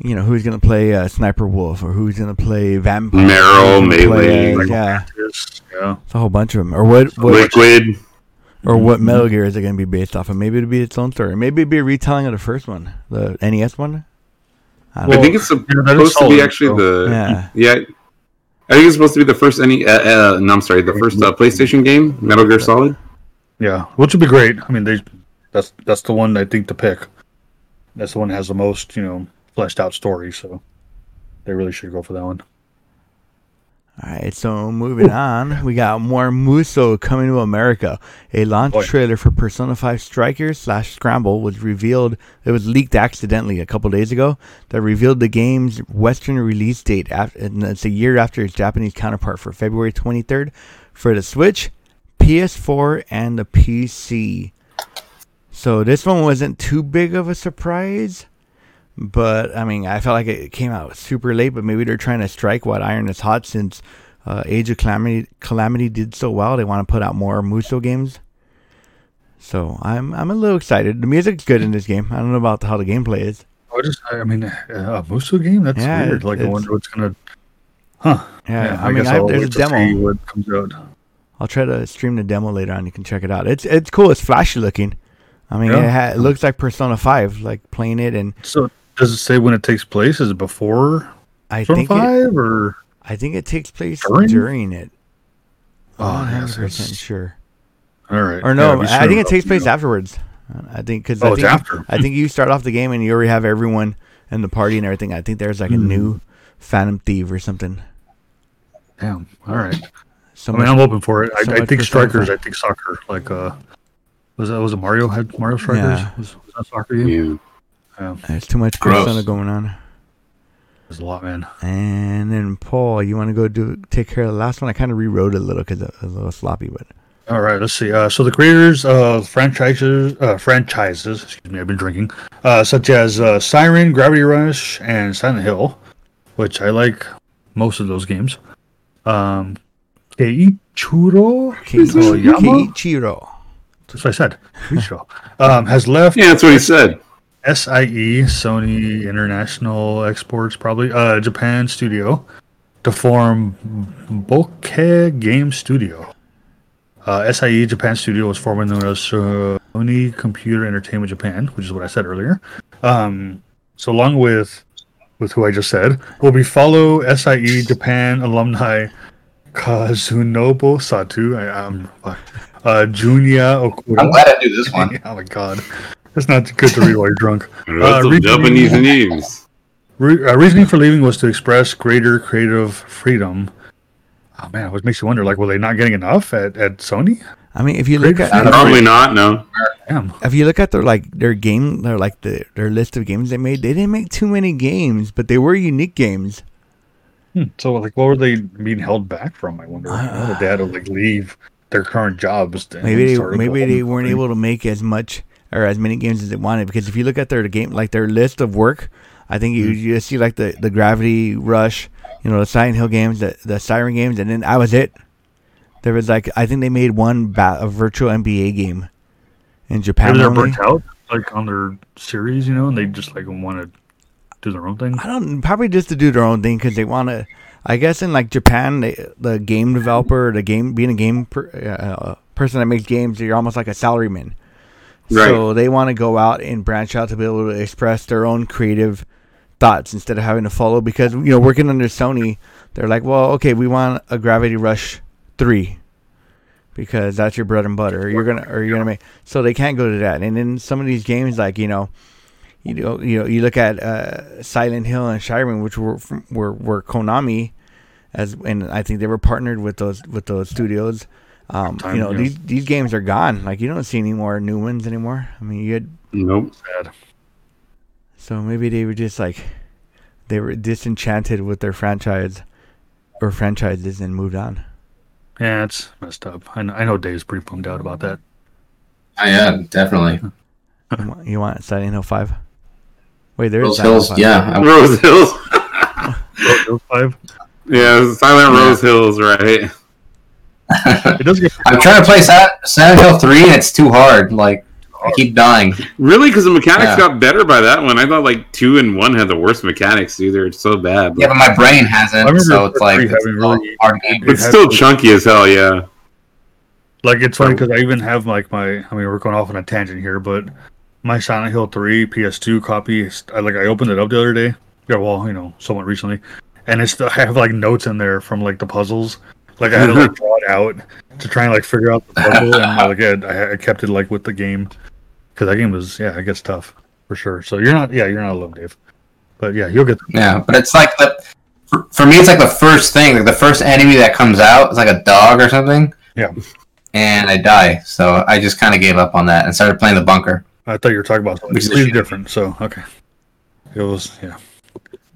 you know, who's going to play Sniper Wolf or who's going to play Vampire? Meryl, Melee, yeah, it's a whole bunch of them. Or what Liquid? Or what Metal Gear is it going to be based off of? Maybe it'll be its own story. Maybe it'd be a retelling of the first one, the NES one. I think it's supposed to be actually I think it's supposed to be the first PlayStation game, Metal Gear Solid. Yeah, which would be great. I mean, that's the one I think to pick. That's the one that has the most, you know, fleshed out story. So they really should go for that one. All right, so moving on, we got more Musou coming to America. A launch trailer for Persona 5 Strikers / Scramble was revealed. It was leaked accidentally a couple days ago. That revealed the game's Western release date, and it's a year after its Japanese counterpart for February 23rd for the Switch, PS4, and the PC. So this one wasn't too big of a surprise. But, I mean, I felt like it came out super late, but maybe they're trying to strike while iron is hot since Age of Calamity did so well. They want to put out more Musou games. So, I'm a little excited. The music's good in this game. I don't know about how the gameplay is. A Musou game? That's weird. Like, I wonder what's going to... Huh. Yeah, I mean, there's a demo. I'll try to stream the demo later on. You can check it out. It's cool. It's flashy looking. I mean, it looks like Persona 5, like playing it and... So, does it say when it takes place? Is it before Persona 5? I think it takes place during it. Oh, I'm 100% sure. All right. Or no, I think it takes place afterwards. I think because it's after. I think you start off the game and you already have everyone in the party and everything. I think there's like a new Phantom Thief or something. Damn. All right. So I'm open for it. So I think Strikers. I think soccer. Like was it Mario had Mario Strikers? Yeah. Was that soccer game? Yeah. There's too much Persona going on. There's a lot, man. And then Paul, you want to go take care of the last one? I kind of rewrote it a little because it was a little sloppy, but all right, let's see. So the creators of franchises. Excuse me, I've been drinking. Such as Siren, Gravity Rush, and Silent Hill, which I like most of those games. Keiichiro. That's what I said. Keiichiro has left. Yeah, that's what he said. SIE, Sony International Exports, probably, Japan Studio, to form Bokeh Game Studio. SIE Japan Studio was formerly known as Sony Computer Entertainment Japan, which is what I said earlier. So along with who I just said, will be follow SIE Japan alumni Kazunobu Sato. Junya Okura. I'm glad I do this one. Oh my god. That's not good to read while you're drunk. Japanese names. Reasoning for leaving was to express greater creative freedom. Oh man, it makes you wonder. Like, were they not getting enough at Sony? I mean, if you look at probably not. No. Damn. If you look at their list of games they made, they didn't make too many games, but they were unique games. So, like, what were they being held back from? I wonder. Did they had to like leave their current jobs? Maybe they weren't able to make as much. Or as many games as they wanted, because if you look at their game, like their list of work, I think you see like the Gravity Rush, you know, the Silent Hill games, the Siren games, and then that was it. There was like I think they made a virtual NBA game in Japan. They're burnt out like on their series, you know, and they just like want to do their own thing. I don't probably just to do their own thing because they want to. I guess in like Japan, the game developer, person that makes games, you're almost like a salaryman. Right. So they want to go out and branch out to be able to express their own creative thoughts instead of having to follow. Because, you know, working under Sony, they're like, well, okay, we want a Gravity Rush 3 because that's your bread and butter. You're gonna make so they can't go to that. And then some of these games, like you look at Silent Hill and Siren, which were Konami, and I think they were partnered with those studios. You know, these games are gone. Like, you don't see any more new ones anymore. I mean, you had nope. So maybe they were just like, they were disenchanted with their franchise or franchises and moved on. Yeah, it's messed up. I know Dave's pretty bummed out about that. I am, definitely. You want Silent Hill 5? Wait, there is Silent Hill 5. Yeah, Rose Hills. Rose Hills 5? Yeah, Silent Rose Hills, right? I'm trying to play Silent Hill 3 and it's too hard. Like, I keep dying. Really? Because the mechanics got better by that one. I thought like 2 and 1 had the worst mechanics, dude. They're so bad. But... yeah, but my brain hasn't, so it's like it's really hard game. It's still chunky as hell, yeah. Like, it's funny because I even have like my, I mean, we're going off on a tangent here, but my Silent Hill 3 PS2 copy, I opened it up the other day. Yeah, well, you know, somewhat recently. And it's I have like notes in there from like the puzzles. Like, I had to like draw it out to try and like figure out the puzzle, and like I kept it like with the game because that game was I guess tough for sure. So you're not alone, Dave, but you'll get the game. But it's like for me, it's like the first thing, like the first enemy that comes out is like a dog or something. Yeah, and I die, so I just kind of gave up on that and started playing the bunker. I thought you were talking about something completely different. So okay, it was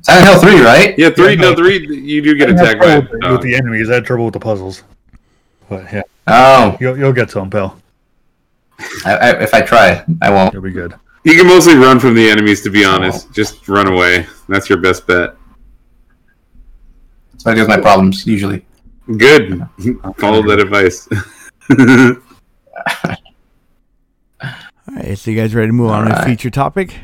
Silent Hill 3, right? Yeah, 3. No, 3. You do get attacked by with the enemies. I had trouble with the puzzles, but yeah. Oh, you'll get to them, pal. If I try, I won't. You'll be good. You can mostly run from the enemies, to be honest. Just run away. That's your best bet. That's what I do with my problems usually. Good. Follow that advice. All right, so you guys ready to move on to feature topic?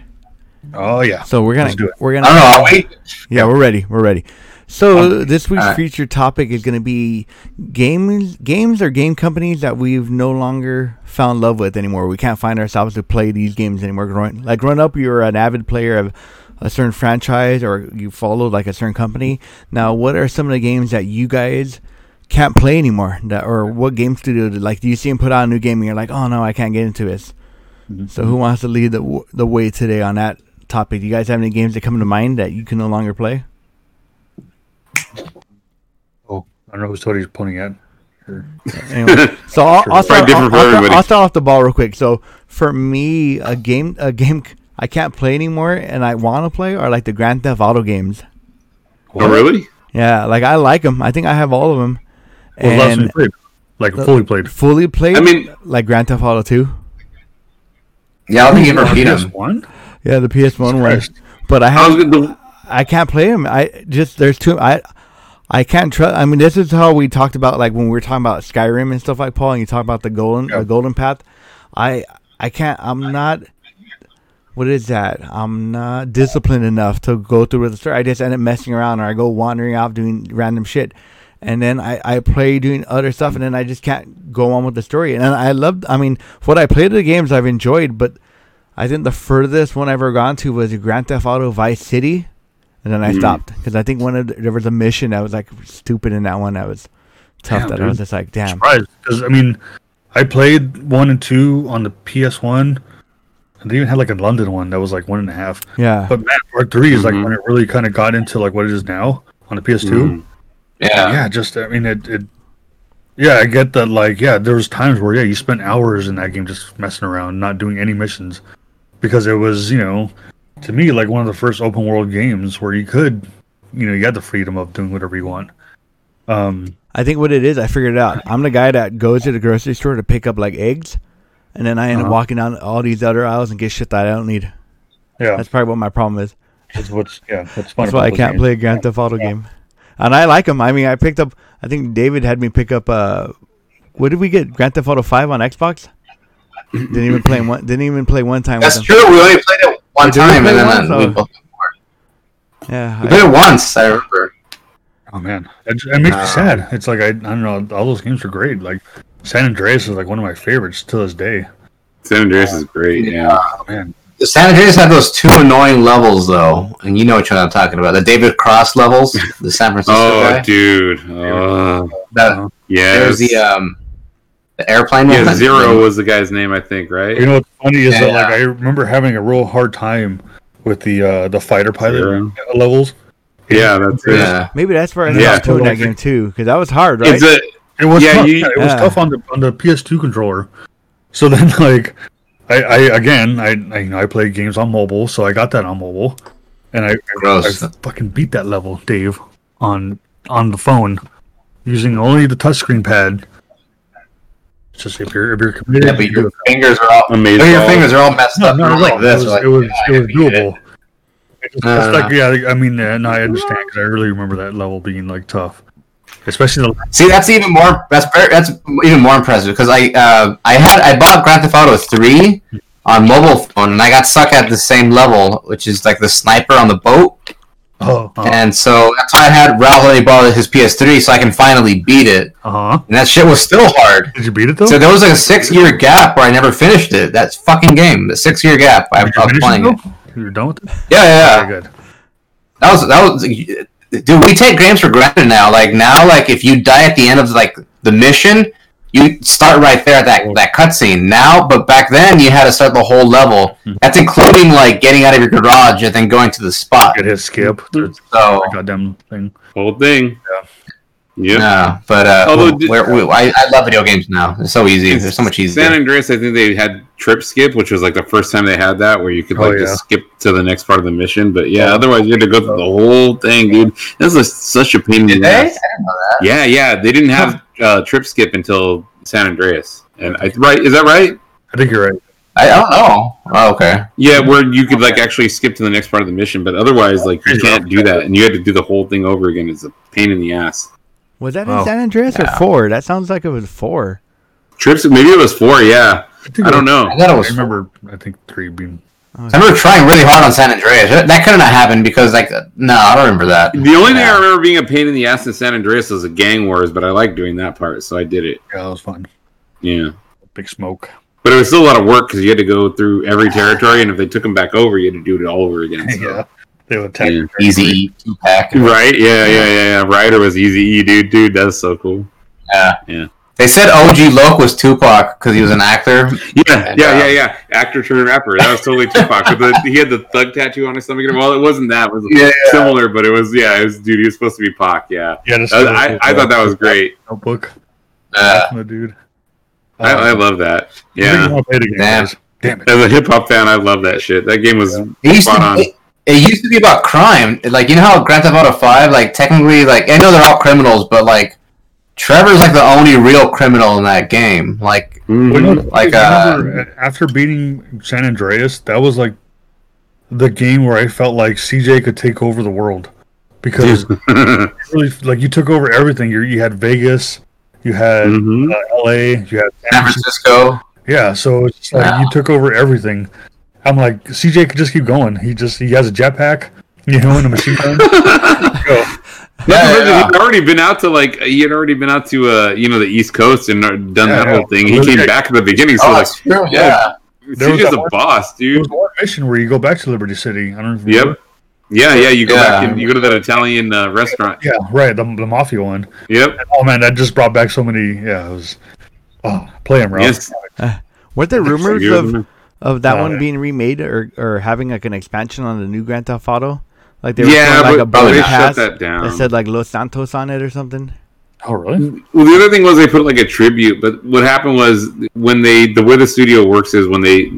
Oh yeah. So we're gonna I don't know, I'll wait. Yeah, we're ready. So this week's feature topic is gonna be games or game companies that we've no longer found love with anymore. We can't find ourselves to play these games anymore. Growing up, you were an avid player of a certain franchise, or you followed like a certain company. Now, what are some of the games that you guys can't play anymore? Or what game studio do you see them put out a new game and you're like, oh no, I can't get into this? Mm-hmm. So who wants to lead the way today on that topic? Do you guys have any games that come to mind that you can no longer play? Oh, I don't know who's Tony's pointing at. Anyway, so I'll start off the ball real quick. So for me, a game I can't play anymore and I want to play are like the Grand Theft Auto games. Oh, really? Yeah, like I like them. I think I have all of them. Well, last time you played? Like fully played. I mean, like Grand Theft Auto 2. Yeah, I think you ever PS1. Yeah, the PS1 one. But I can't play them. There's too. I can't trust. I mean, this is how we talked about, like when we were talking about Skyrim and stuff, like Paul, and you talk about the golden path. I can't. I'm not. What is that? I'm not disciplined enough to go through with the story. I just end up messing around, or I go wandering off doing random shit, and then I play doing other stuff, and then I just can't go on with the story. And what I played the games I've enjoyed, but I think the furthest one I've ever gone to was Grand Theft Auto Vice City, and then I stopped because I think there was a mission that was like stupid in that one that was tough. I was just like, damn. Because I played 1 and 2 on the PS1, and they even had like a London one that was like 1.5. Yeah. But Matt Mark 3 is like when it really kind of got into like what it is now on the PS2. Mm-hmm. Yeah. Yeah, just, I mean, it. Yeah, I get that, like, yeah, there was times where, you spent hours in that game just messing around, not doing any missions. Because it was, to me, like, one of the first open-world games where you could, you had the freedom of doing whatever you want. I think what it is, I figured it out. I'm the guy that goes to the grocery store to pick up, like, eggs, and then I end up walking down all these other aisles and get shit that I don't need. Yeah. That's probably what my problem is. That's why I can't play a Grand Theft Auto game. And I like them. I mean, I think David had me pick up, what did we get? Grand Theft Auto 5 on Xbox? Didn't even play one time. That's with true. We only played it one time, and then we both got bored. Yeah. We played it once, I remember. Oh, man. It makes me sad. It's like, I don't know, all those games are great. Like, San Andreas is like one of my favorites to this day. San Andreas is great, yeah. Oh, man. The San Andreas had those two annoying levels, though, and you know which one I'm talking about. The David Cross levels, the San Francisco guy. Oh, dude. There was the airplane one. Yeah, Zero was the guy's name, I think, right? You know what's funny is that I remember having a real hard time with the fighter pilot levels Yeah, that's it. Yeah. Maybe that's where I stopped doing that game too, because that was hard, right? It was tough on the PS2 controller. So then, like, I play games on mobile, so I got that on mobile, and I fucking beat that level, Dave, on the phone using only the touchscreen pad. It's just if you're committed, yeah, but your fingers are all amazing. Your fingers are all messed up. It was doable. I understand, because I really remember that level being like tough, especially the. See, that's even more impressive, because I bought Grand Theft Auto 3 on mobile phone, and I got stuck at the same level, which is like the sniper on the boat. Oh. And so that's why I had Ralph let me borrow his PS3 so I can finally beat it. And that shit was still hard. Did you beat it though? So there was like a 6-year gap where I never finished it. That's fucking game. The 6-year gap. I was playing it. You're done with it? Yeah. Very good. That was. Dude, we take games for granted now. Like if you die at the end of like the mission, you start right there at that cutscene. Now, but back then you had to start the whole level. That's including like getting out of your garage and then going to the spot. It is skip. So that goddamn thing. Whole thing. Yeah. Yeah. No, but I love video games now. It's so easy. They're so much easier. San Andreas, I think they had Trip Skip, which was like the first time they had that, where you could just skip to the next part of the mission. But otherwise you had to go through the whole thing, dude. This was such a pain in the ass. I didn't know that. Yeah. They didn't have Trip Skip until San Andreas, and is that right? I think you're right. I don't know. Oh, okay. Yeah, where you could like actually skip to the next part of the mission, but otherwise like you can't do that, and you had to do the whole thing over again. It's a pain in the ass. Was that in San Andreas or 4? That sounds like it was 4. Trips, maybe it was 4, yeah. I don't know. I remember 3 being... I remember trying really hard on San Andreas. That couldn't have happened because, like, no, I don't remember that. The only thing I remember being a pain in the ass in San Andreas was the gang wars, but I liked doing that part, so I did it. Yeah, that was fun. Yeah. Big smoke. But it was still a lot of work because you had to go through every territory, and if they took them back over, you had to do it all over again. So. Yeah. Easy-E 2-pack. Right? Yeah. Ryder was Easy-E, dude. That's so cool. Yeah. They said OG Loke was Tupac because he was an actor. Yeah. Actor turned rapper. That was totally Tupac. He had the thug tattoo on his stomach. Well, it wasn't that. It was similar, but it was, he was supposed to be Pac, yeah. I thought that was great. Notebook. Dude. I love that. Yeah. Damn it. As a hip-hop fan, I love that shit. That game was spot on. It used to be about crime. Like, you know how Grand Theft Auto 5, like, technically, like, I know they're all criminals, but, like, Trevor's, like, the only real criminal in that game. Like, after beating San Andreas, that was, like, the game where I felt like CJ could take over the world. Because, really, like, you took over everything. You had Vegas, you had LA, you had San Francisco. Yeah, so it's just, like, you took over everything. I'm like, CJ could just keep going. He has a jetpack, and a machine gun. Go. Yeah. He'd already been out to the East Coast and done that whole thing. He came back at the beginning, so CJ's a boss, dude. There was one mission where you go back to Liberty City. I don't know if you remember. Yeah. You go back and you go to that Italian restaurant. Yeah, right. The mafia one. Yep. And, oh man, that just brought back so many. Yeah, it was. Oh, play him, Ralph. Yes. Weren't there rumors of that one being remade or having like an expansion on the new Grand Theft Auto? Like they were like a bonus pass that said like Los Santos on it or something. Oh really? Well, the other thing was they put like a tribute, but what happened was when the way the studio works is when they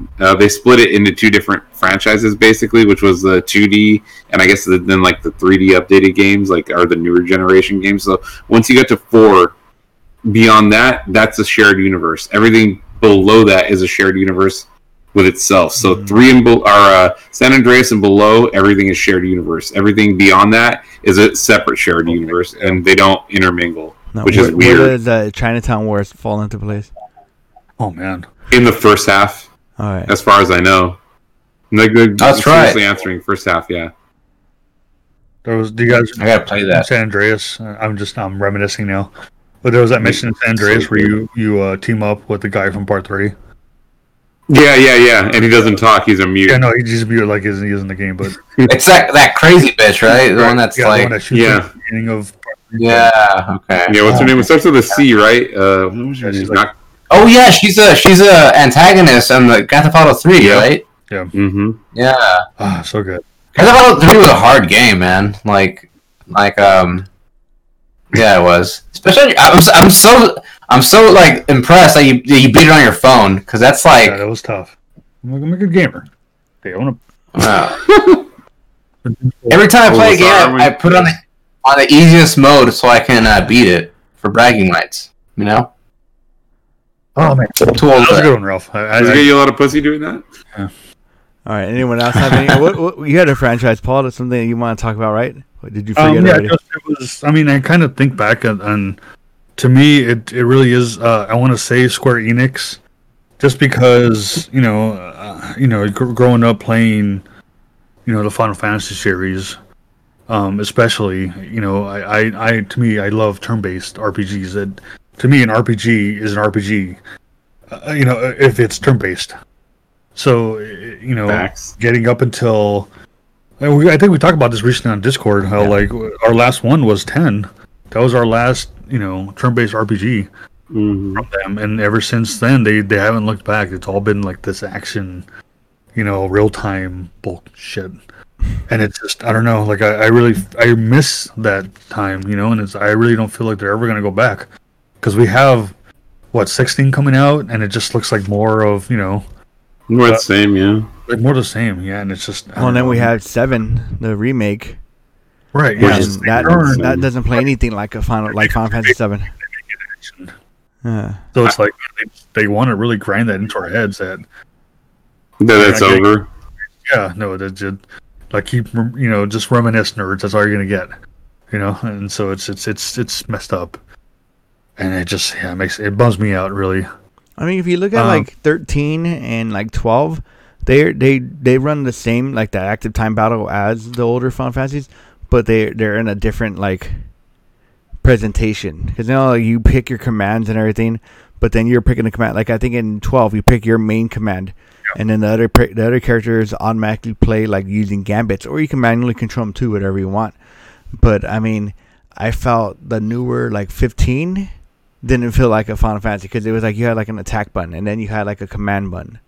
split it into two different franchises basically, which was the 2D and I guess then like the 3D updated games like are the newer generation games. So once you get to 4, beyond that's a shared universe. Everything below that is a shared universe with itself. So 3 and San Andreas and below, everything is shared universe. Everything beyond that is a separate shared universe, and they don't intermingle, which is weird. Where does Chinatown Wars fall into place? Oh man, in the first half, all right. As far as I know, that's right. Answering first half, yeah. There was. Do you guys? I gotta play that San Andreas. I'm reminiscing now, but there was that mission in San Andreas where you team up with the guy from Part 3. Yeah, and he doesn't talk. He's a mute. Yeah, no, he's just mute like he isn't the game, but it's that crazy bitch, right? The one that's the beginning of. Yeah. Okay. Yeah. What's her name? It starts with a C, right? She's a antagonist on the Grand Theft Auto 3, right? Yeah. Mm-hmm. Yeah. Ah, so good. Grand Theft Auto 3 was a hard game, man. Like Like, yeah, it was. Especially, I'm so like impressed that you beat it on your phone, because that's like, yeah, that was tough. I'm a good gamer. They own a. Every time I play a game, I put on the easiest mode so I can beat it for bragging rights. You know. Oh man, that was a good one, Ralph. I was getting a lot of pussy doing that. Yeah. All right. Anyone else have any? What, you had a franchise, Paul. That's something you want to talk about, right? Did you forget already? I kind of think back, and to me, it really is. I want to say Square Enix, just because growing up playing, the Final Fantasy series, especially, I love turn-based RPGs. That to me, an RPG is an RPG, if it's turn-based. So, facts. Getting up until. I think we talked about this recently on Discord, how, our last one was 10. That was our last, turn-based RPG from them. And ever since then, they haven't looked back. It's all been, this action, real-time bullshit. And it's just, I don't know, I miss that time, and I really don't feel like they're ever going to go back. Because we have, 16 coming out, and it just looks like more of, More the same, yeah. More the same, yeah, and it's just... Well, then we have 7, the remake. Right, yeah. And that doesn't play anything like Final Fantasy 7. So it's they want to really grind that into our heads that it's over. Yeah, no, that's it. Keep, just reminisce, nerds. That's all you're going to get. And so it's messed up. And it just, yeah, it bums me out, really. I mean, if you look at 13 and 12... They run the same the active time battle as the older Final Fantasies, but they're in a different presentation, because now you pick your commands and everything, but then you're picking a command. I think in 12 you pick your main command, and then the other characters automatically play using gambits, or you can manually control them too, whatever you want. But I mean, I felt the newer 15 didn't feel like a Final Fantasy, because it was you had an attack button, and then you had a command button.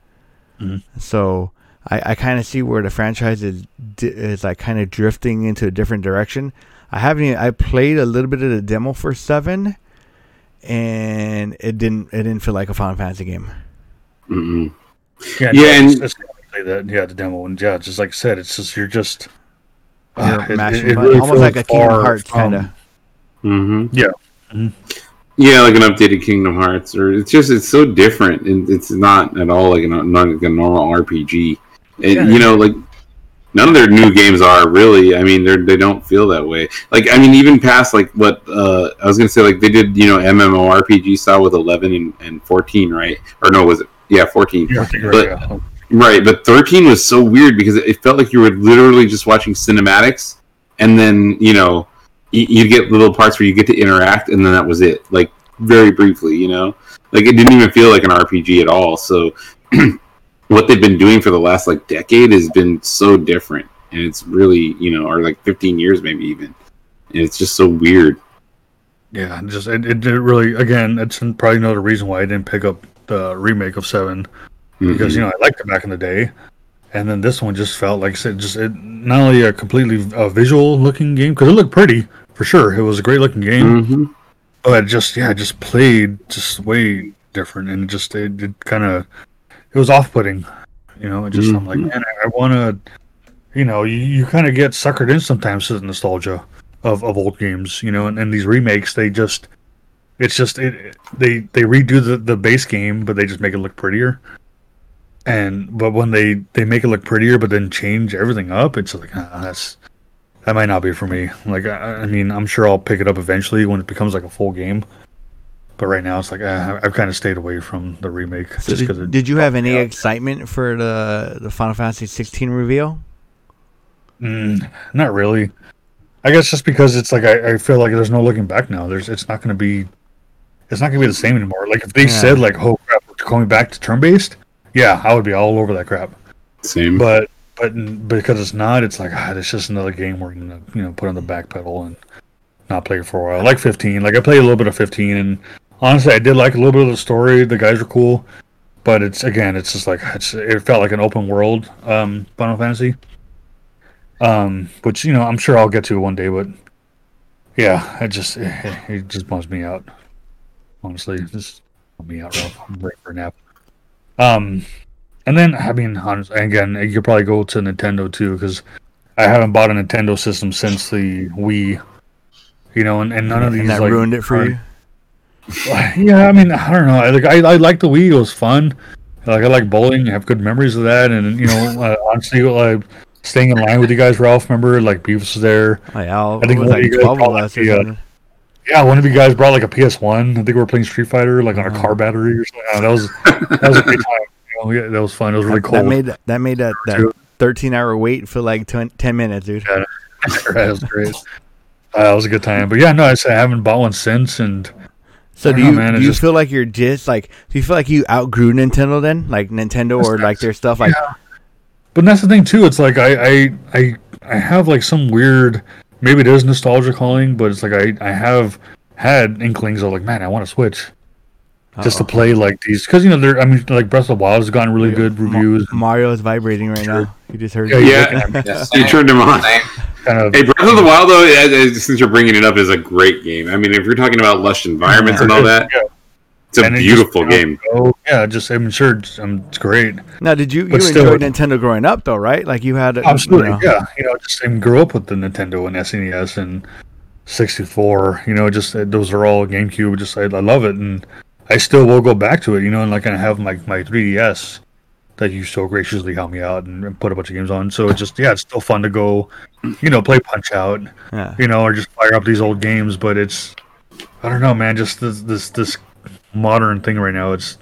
Mm-hmm. So I kind of see where the franchise is kind of drifting into a different direction. I played a little bit of the demo for 7, and it didn't feel like a Final Fantasy game. Mm-hmm. The demo one. Yeah, just like I said, it's just you're mashing it really almost like a Kingdom Hearts kind of. Mm-hmm. Yeah. Mm-hmm. Yeah, an updated Kingdom Hearts, or it's so different, and it's not at all not like a normal RPG. And none of their new games are really. I mean, they don't feel that way. Even past what I was gonna say, they did MMORPG style with 11 and 14, right? Or no, was it 14? Yeah, right, but 13 was so weird, because it felt like you were literally just watching cinematics, and then you get little parts where you get to interact, and then that was it. Very briefly, It didn't even feel like an RPG at all. So, what they've been doing for the last, decade has been so different. And it's really, 15 years maybe even. And it's just so weird. Yeah, it really, again, that's probably another reason why I didn't pick up the remake of 7. Mm-hmm. Because, I liked it back in the day. And then this one just felt like I said, not only a completely visual looking game, because it looked pretty for sure. It was a great looking game, but it just played just way different, and it was off putting. I'm like, man, I want to. You kind of get suckered in sometimes to the nostalgia of old games, and these remakes, they redo the base game, but they just make it look prettier. But when they make it look prettier, but then change everything up, it's that might not be for me. I'm sure I'll pick it up eventually when it becomes a full game. But right now, it's I've kind of stayed away from the remake. So just did you have any excitement for the Final Fantasy 16 reveal? Not really. I guess just because it's I feel like there's no looking back now. It's not gonna be the same anymore. If they said oh crap, we're going back to turn based. Yeah, I would be all over that crap. Same. But because it's not, it's it's just another game we're gonna put on the back pedal and not play it for a while. 15, I played a little bit of 15, and honestly, I did a little bit of the story. The guys were cool, but it felt like an open world Final Fantasy, which I'm sure I'll get to one day. But Yeah, it just bums me out. Honestly, just bums me out, Ralph. I'm ready for a nap. And then, I mean, honestly, again, you could probably go to Nintendo too, because I haven't bought a Nintendo system since the Wii. You know, and none of these. And that ruined it for you? Yeah, I mean, I don't know. Like, I like the Wii. It was fun. Like, I like bowling. I have good memories of that. And, you know, honestly, like, staying in line with you guys, Ralph, remember? Like, Beavis was there. Oh, yeah, I think one of you guys brought, one of you guys brought, like, a PS1. I think we were playing Street Fighter, like, on a car battery or something. Yeah, that was a great time. Yeah, that was fun. It was really cool. That made that 13-hour wait for like 10 minutes, dude. Yeah, that was great. That was a good time. But yeah, no, I haven't bought one since. And so do you feel like you're just like? Do you feel like you outgrew Nintendo then, like Nintendo or like their stuff? Like, yeah. But that's the thing too. It's like I have like some weird. Maybe it is nostalgia calling, but it's like I have had inklings of like, man, I want to Switch. Just to play like these, because you know they're. I mean, like Breath of the Wild has gotten really good reviews. Mario is vibrating right now. You just heard. Yeah. You turned him on. Hey, Breath of the Wild though, since you're bringing it up, is a great game. I mean, if you're talking about lush environments and all that, it's a beautiful game. I'm sure it's great. Now, did you enjoy Nintendo growing up though, right? Like you had absolutely, I grew up with the Nintendo and SNES and 64. You know, just those are all GameCube. Just I love it and. I still will go back to it, you know, and like I have my 3DS that you so graciously helped me out and put a bunch of games on. So it's just, it's still fun to go, you know, play Punch Out, you know, or just fire up these old games. But it's, I don't know, man, just this modern thing right now. It's,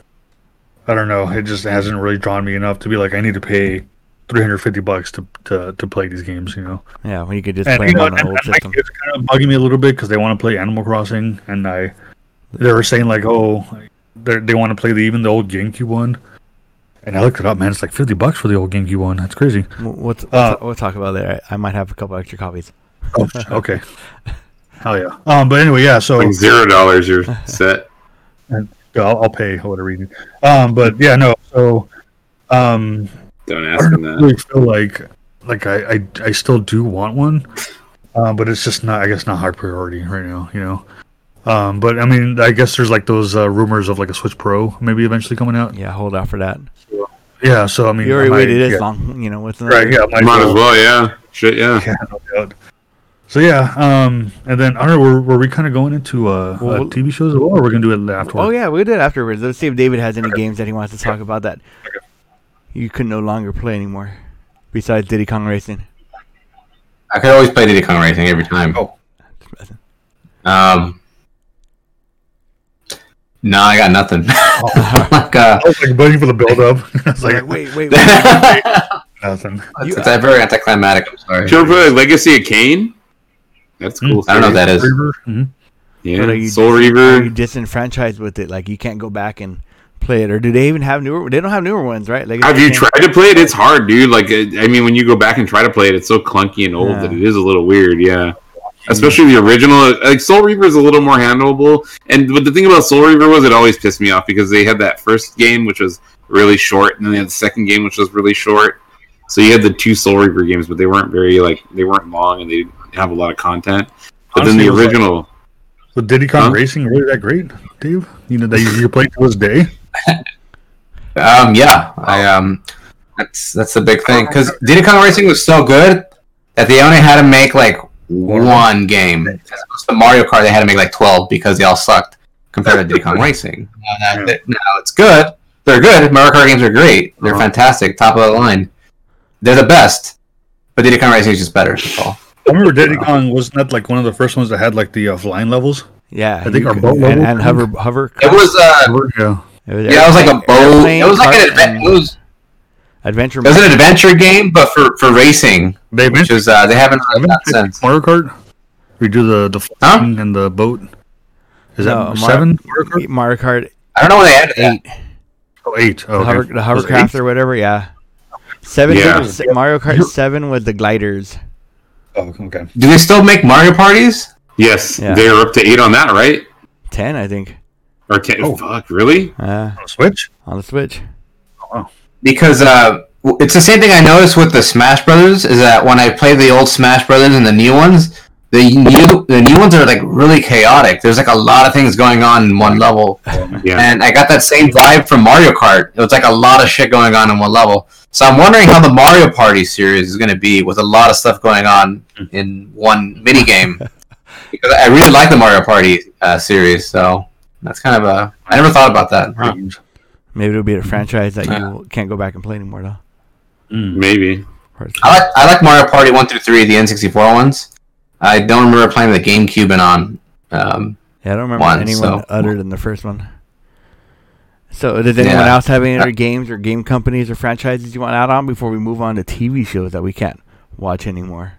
I don't know, it just hasn't really drawn me enough to be like I need to pay $350 to play these games, you know. Yeah, when you could just play them on an old system. It's kind of bugging me a little bit because they want to play Animal Crossing, and they were saying like, oh, they want to play the old GameCube one, and I looked it up, man. It's like $50 for the old GameCube one. That's crazy. We'll talk about that. I might have a couple extra copies. Oh, okay. Hell yeah. But anyway, yeah. So like $0, you're set. And I'll pay whatever you need. But yeah, no. So, don't ask him that. I really feel like I still do want one, but it's just not. I guess not high priority right now. You know. But I mean, I guess there's like those rumors of like a Switch Pro maybe eventually coming out. Yeah, hold out for that. Yeah, so I mean, you already waited this long, you know. With right, yeah, might as well, yeah. Shit, yeah. Yeah, no doubt. So yeah, and then I don't know, were we kind of going into TV shows as well, or we're gonna do it afterwards? Oh yeah, we did afterwards. Let's see if David has any games that he wants to talk about that you can no longer play anymore, besides Diddy Kong Racing. I could always play Diddy Kong Racing every time. Oh. No, I got nothing. Oh. I was like waiting for the build-up. I was like, wait. Nothing. It's very anticlimactic. I'm sorry. Sure, Legacy of Kain. That's cool. I don't know what that is. Mm-hmm. Yeah, Soul Reaver. Are you disenfranchised with it? Like you can't go back and play it, or do they even have newer? They don't have newer ones, right? Legacy have you Kain? Tried to play it? It's hard, dude. Like I mean, when you go back and try to play it, it's so clunky and old that it is a little weird. Yeah. Especially the original, like Soul Reaver is a little more handleable. And but the thing about Soul Reaver was it always pissed me off because they had that first game which was really short, and then they had the second game which was really short. So you had the two Soul Reaver games, but they weren't very they weren't long and they didn't have a lot of content. But honestly, then the original, was Diddy Kong Racing really that great, Dave? You know that you play to this day. That's the big thing because Diddy Kong Racing was so good that they only had to make like. One game. As opposed to Mario Kart, they had to make like 12 because they all sucked compared to Diddy Kong Racing. Now it's good. They're good. Mario Kart games are great. They're fantastic. Top of the line. They're the best. But Diddy Kong Racing is just better. I remember Diddy Kong wasn't that like one of the first ones that had like the flying levels? Yeah. I think our boat level. And hover. It was, it was like a boat. It was like an adventure. Adventure. It was an adventure game, but for racing, which is they haven't done that since. Mario Kart, we do the flying and the boat. Is that 7? Mario Kart. I don't know when they added 8. Oh, 8. Oh, okay. The hovercraft or whatever. Yeah. 7. Yeah. Mario Kart 7 with the gliders. Oh, okay. Do they still make Mario Parties? Yes, they're up to 8 on that, right? 10, I think. Or 10? Oh, fuck! Really? On the Switch? On the Switch. Oh. Wow. Because it's the same thing I noticed with the Smash Brothers is that when I play the old Smash Brothers and the new ones, The new ones are like really chaotic. There's like a lot of things going on in one level. Yeah. And I got that same vibe from Mario Kart. It was like a lot of shit going on in one level. So I'm wondering how the Mario Party series is going to be with a lot of stuff going on in one minigame. Because I really like the Mario Party series, so that's kind of a... I never thought about that. Huh. Maybe it'll be a franchise that you can't go back and play anymore, though. Maybe. I like Mario Party 1 through 3, the N64 ones. I don't remember playing the GameCube and on. I don't remember anyone other than the first one. So does anyone else have any other games or game companies or franchises you want to add on before we move on to TV shows that we can't watch anymore?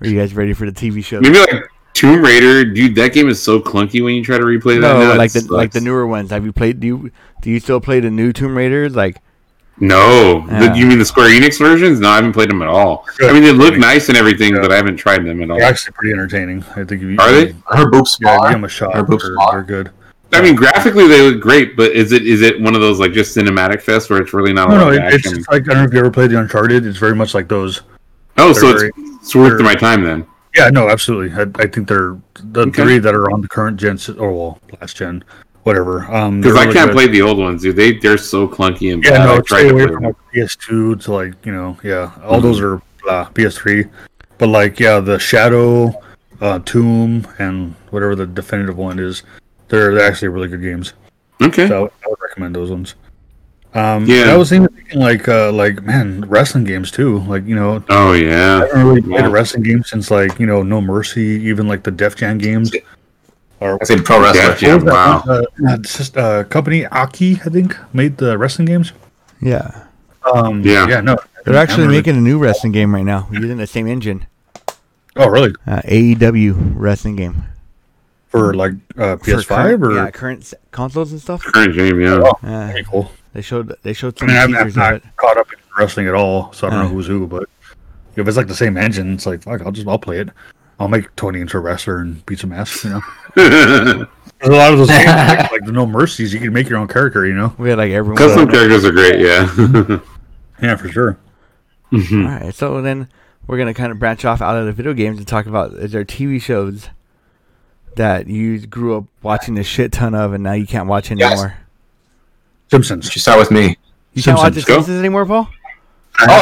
Are you guys ready for the TV shows? Maybe like Tomb Raider, dude. That game is so clunky when you try to replay that. No, like the newer ones. Have you played? Do you still play the new Tomb Raiders? Like. No, you mean the Square Enix versions? No, I haven't played them at all. Good. I mean, they look nice and everything, but I haven't tried them at all. They're actually pretty entertaining. I think. Are they? Her boobs small. Give them a shot. Her boobs small. They're good. I mean, graphically they look great, but is it one of those like just cinematic fest where it's really not? No, it's just like, I don't know if you ever played the Uncharted. It's very much like those. Oh, it's worth my time then. Yeah, no, absolutely. I think they're the three that are on the current gen or last gen. Whatever, because I can't play the old ones, dude. They're so clunky and bad. Yeah, no, stay away from like PS2 to like all those are PS3, but like the Shadow, Tomb, and whatever the definitive one is, they're actually really good games. Okay, so I would recommend those ones. I was thinking like wrestling games too, like I haven't really played a wrestling game since like No Mercy, even like the Def Jam games. I say pro wrestler. Yeah, wow. It's just company Aki, I think, made the wrestling games. Yeah. They're actually making a new wrestling game right now using the same engine. Oh, really? AEW wrestling game for like PS5 current consoles and stuff. Current game, yeah. Pretty cool. They showed some. I mean, I'm not caught up in wrestling at all, so I don't know who's who. But if it's like the same engine, it's like fuck. I'll play it. I'll make Tony into a wrestler and beat some ass, There's a lot of those games, like the No Mercies, you can make your own character, We had like everyone. Custom characters are great, yeah. Yeah, for sure. Mm-hmm. All right, so then we're going to kind of branch off out of the video games and talk about, is there TV shows that you grew up watching a shit ton of and now you can't watch anymore? Simpsons. You start with me. You can't watch the Simpsons anymore, Paul?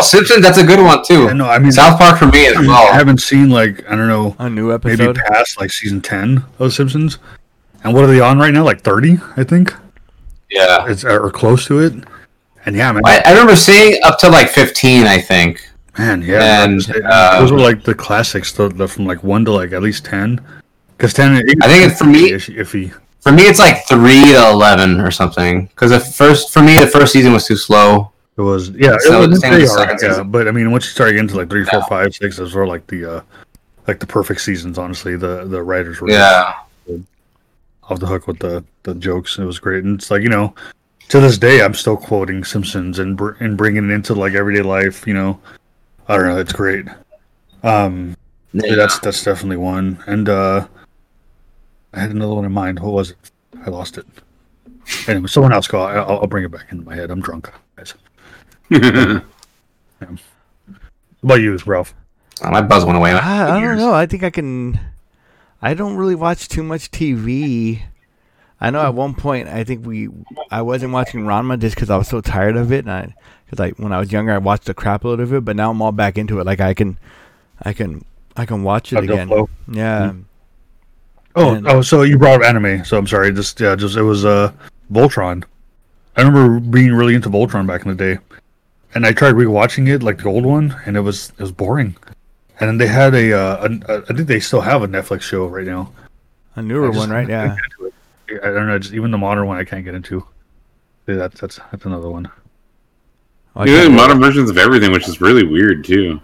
Simpsons, that's a good one too. Yeah, no, I mean South Park for me as well. I haven't seen a new episode, maybe past like season 10 of Simpsons. And what are they on right now? Like 30, I think. Yeah, it's or close to it. And yeah, man, I remember seeing up to like 15, I think. Man, yeah, and those were like the classics, the from like 1 to like at least 10. Because 10, I think it's for me iffy. For me, it's like 3 to 11 or something. Because the first season was too slow. It was but I mean once you start getting to like 3, 4, 5, 6, those were like the perfect seasons. Honestly, the writers were off the hook with the jokes. It was great, and it's like to this day I'm still quoting Simpsons and bringing it into like everyday life. I don't know, it's great. That's definitely one. And I had another one in mind. What was it? I lost it. Anyway, someone else call. I'll bring it back into my head. I'm drunk, guys. Yeah. What about you, Ralph? My buzz went away. I don't know. I think I don't really watch too much TV. I know at one point I wasn't watching Ranma just because I was so tired of it, and because like when I was younger I watched a crap load of it, but now I'm all back into it. Like I can watch it again. Flow. Yeah. Mm-hmm. So you brought up anime. So I'm sorry. Just it was Voltron. I remember being really into Voltron back in the day, and I tried rewatching it, like the old one, and it was boring. And then they had I think they still have a Netflix show right now, a newer one, right? Yeah. I don't know, even the modern one I can't get into. Yeah, that's another one. Modern versions of everything, which is really weird too.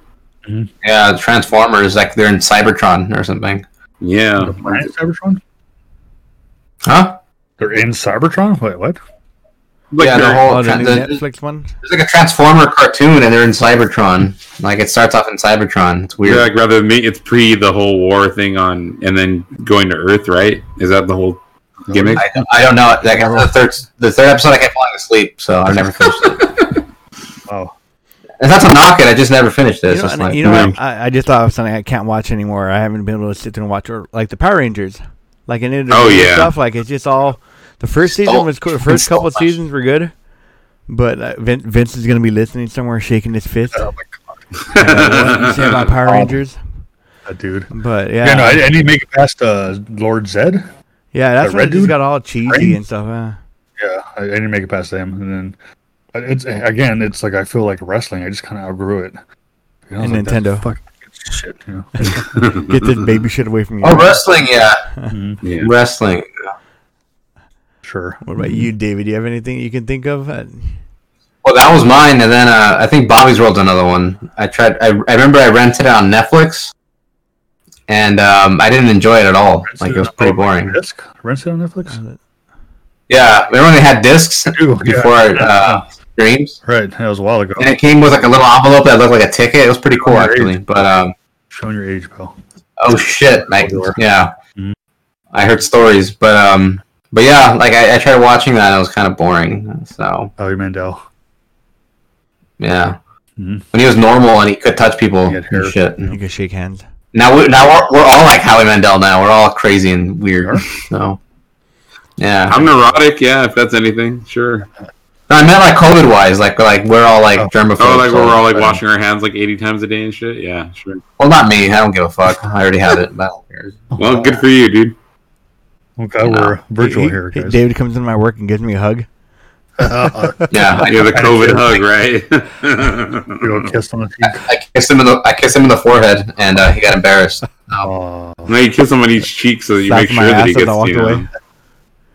Mm-hmm. Yeah, Transformers, like they're in Cybertron or something. Yeah, they're in Cybertron. Huh? They're in Cybertron. Wait, what? Like yeah, the Netflix one. There's like a Transformer cartoon, and they're in Cybertron. Like it starts off in Cybertron. It's weird. Yeah, like rather than it's pre the whole war thing on, and then going to Earth. Right? Is that the whole gimmick? I don't know. Like after the third episode, I kept falling asleep, so I never finished it. Oh, It's not to knock it. I just never finished this. I just thought of something I can't watch anymore. I haven't been able to sit there and watch, or like the Power Rangers, like in it. Oh yeah. Stuff like it's just all. The first season was cool. The first couple seasons were good, but Vince is gonna be listening somewhere, shaking his fist. Oh my god! What did you say about Power Rangers? Dude, but yeah, no, I didn't make it past Lord Zed. Yeah, that's when it just got all cheesy and stuff. Yeah, I didn't make it past them, and then it's again, it's like I feel like wrestling. I just kind of outgrew it. You know, and Nintendo, fuck shit. You know? Get this baby shit away from you. Oh, wrestling, yeah, mm-hmm. Yeah. Wrestling. Yeah. Sure. What about you, David? Do you have anything you can think of? Well, that was mine, and then I think Bobby's World's another one. I tried. I remember I rented it on Netflix. And I didn't enjoy it at all. Like it was pretty boring. Disc? Rent it on Netflix? Yeah, they only had discs before streams. Right, that was a while ago. And it came with like a little envelope that looked like a ticket. It was pretty cool actually. But showing your age, pal. Oh shit! Like, yeah, mm-hmm. I heard stories, but yeah, like I tried watching that. And it was kind of boring. So. Oh, you Mandel. Yeah. Mm-hmm. When he was normal and he could touch people and shit. You could shake hands. Now we're all like Howie Mandel. Now we're all crazy and weird. So, yeah, I'm neurotic. Yeah, if that's anything, sure. No, I meant like COVID wise, like we're all like germaphobe. Oh, like we're all like washing our hands like 80 times a day and shit. Yeah, sure. Well, not me. I don't give a fuck. I already had it. Well, good for you, dude. Okay, we're virtual here, guys. David comes into my work and gives me a hug. Yeah, you're the COVID hug, right? You don't kiss on the cheek. I kiss him in the forehead, and he got embarrassed. No, you kiss him on each cheek so that you make sure that he gets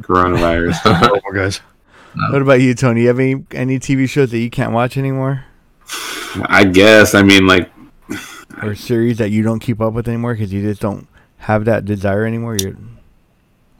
coronavirus. Oh, guys. No. What about you, Tony? You have any TV shows that you can't watch anymore? I guess. I mean, like, or series that you don't keep up with anymore because you just don't have that desire anymore.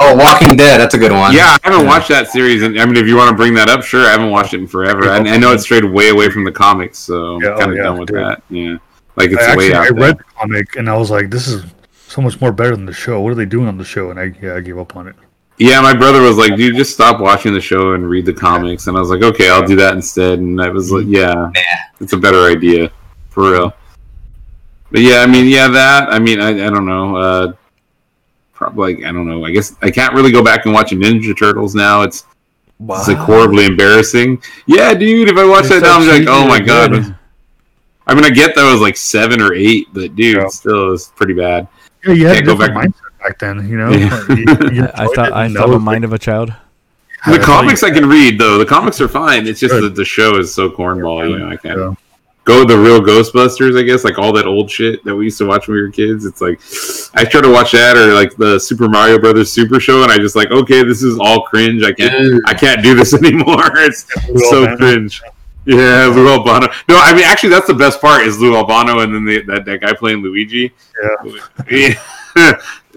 Oh, Walking Dead, that's a good one. Yeah, I haven't watched that series. And I mean, if you want to bring that up, sure. I haven't watched it in forever. I know it strayed way away from the comics, so I'm kind of done with that. Yeah, like it's way out there. I read the comic, and I was like, this is so much more better than the show. What are they doing on the show? And I gave up on it. Yeah, my brother was like, dude, just stop watching the show and read the comics. And I was like, okay, I'll do that instead. And I was like, yeah, it's a better idea, for real. But yeah, I mean, I don't know, probably, I don't know. I guess I can't really go back and watch Ninja Turtles now. It's like horribly embarrassing. Yeah, dude. If I watch that now, I'm like, oh my god. I mean, I get that it was like 7 or 8, but dude, still is pretty bad. Yeah, you had a different mindset back then, you know. Yeah. You I thought the mind of a child. The comics I can read though. The comics are fine. It's just that the show is so cornball. You know, I can't go the real Ghostbusters, I guess, like all that old shit that we used to watch when we were kids. It's like I try to watch that or like the Super Mario Brothers Super Show, and I just like, okay, this is all cringe. I can't do this anymore. It's so cringe. Yeah, Lou Albano. No, I mean actually that's the best part is Lou Albano and then that guy playing Luigi. Yeah.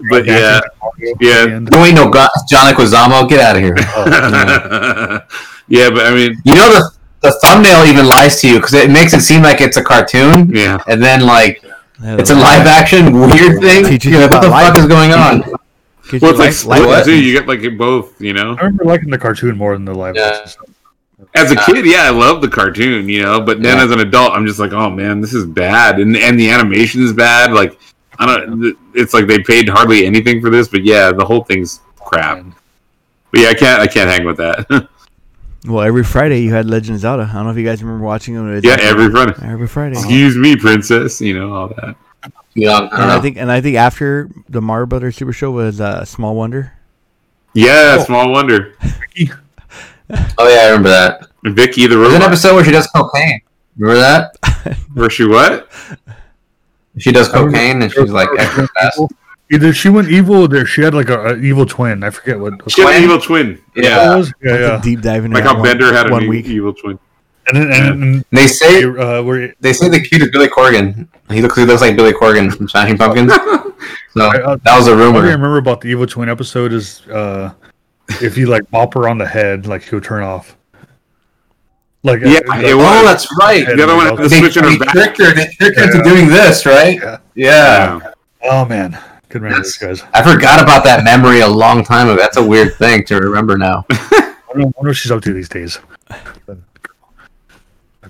But yeah. No, wait, no, John Leguizamo, get out of here. Yeah, but I mean, you know the thumbnail even lies to you because it makes it seem like it's a cartoon, and then like it's a live action weird thing. Like, what the fuck is going on? Well, it's like split too. You get like both, you know. I remember liking the cartoon more than the live action stuff. As a kid, I loved the cartoon, you know. But then as an adult, I'm just like, oh man, this is bad, and the animation is bad. Like I don't. It's like they paid hardly anything for this, but the whole thing's crap. But I can't hang with that. Well, every Friday you had Legend of Zelda. I don't know if you guys remember watching them. Yeah, every Friday. Every Friday. Excuse me, princess. You know all that. Yeah, I think after the Mario Brothers Super Show was Small Wonder. Yeah, Small Wonder. I remember that. And Vicky the robot. There's an episode where she does cocaine. Remember that? Where she what? She does cocaine and she's like extra fast. Either she went evil, or she had like an evil twin. I forget what. She had an evil twin. Yeah, yeah. Deep diving. Like how Bender had an evil twin. And they say the kid is Billy Corgan. He looks like Billy Corgan from Shining Pumpkins. So that was a rumor. What I remember about the evil twin episode is if you like bop her on the head, like she would turn off. Like that's right. The other one was switching her back. They tricked her into doing this, right? Yeah. Oh man. Guys. I forgot about that memory a long time ago. That's a weird thing to remember now. I wonder what she's up to these days.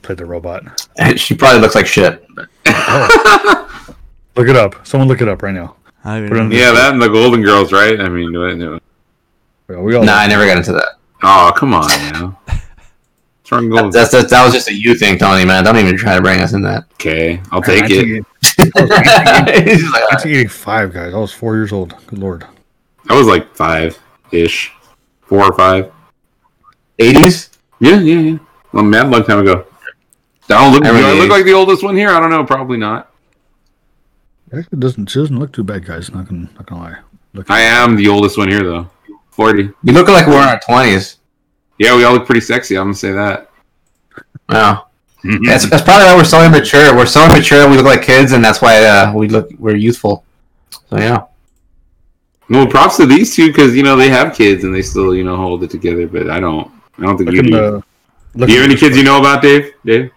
played the robot. She probably looks like shit. Oh. Look it up. Someone look it up right now. I mean, yeah, that and the Golden Girls, right? I mean, I never got into that. Oh, come on, man. That was just a you thing, Tony, man. Don't even try to bring us in that. Okay, I'll take it. I was 1985, guys. I was 4 years old. Good lord. I was like five-ish. 4 or 5. 80s? Yeah. Well, mad long time ago. Do I look like the oldest one here? I don't know. Probably not. She doesn't look too bad, guys. Not gonna lie. I am the oldest one here, though. 40. You look like we're in our 20s. Yeah, we all look pretty sexy. I'm gonna say that. Wow. That's probably why we're so immature. We're so immature. We look like kids, and that's why we're youthful. So yeah. Well, props to these two because they have kids and they still hold it together. But I don't think you do. Do you have any kids you know about, Dave? Dave?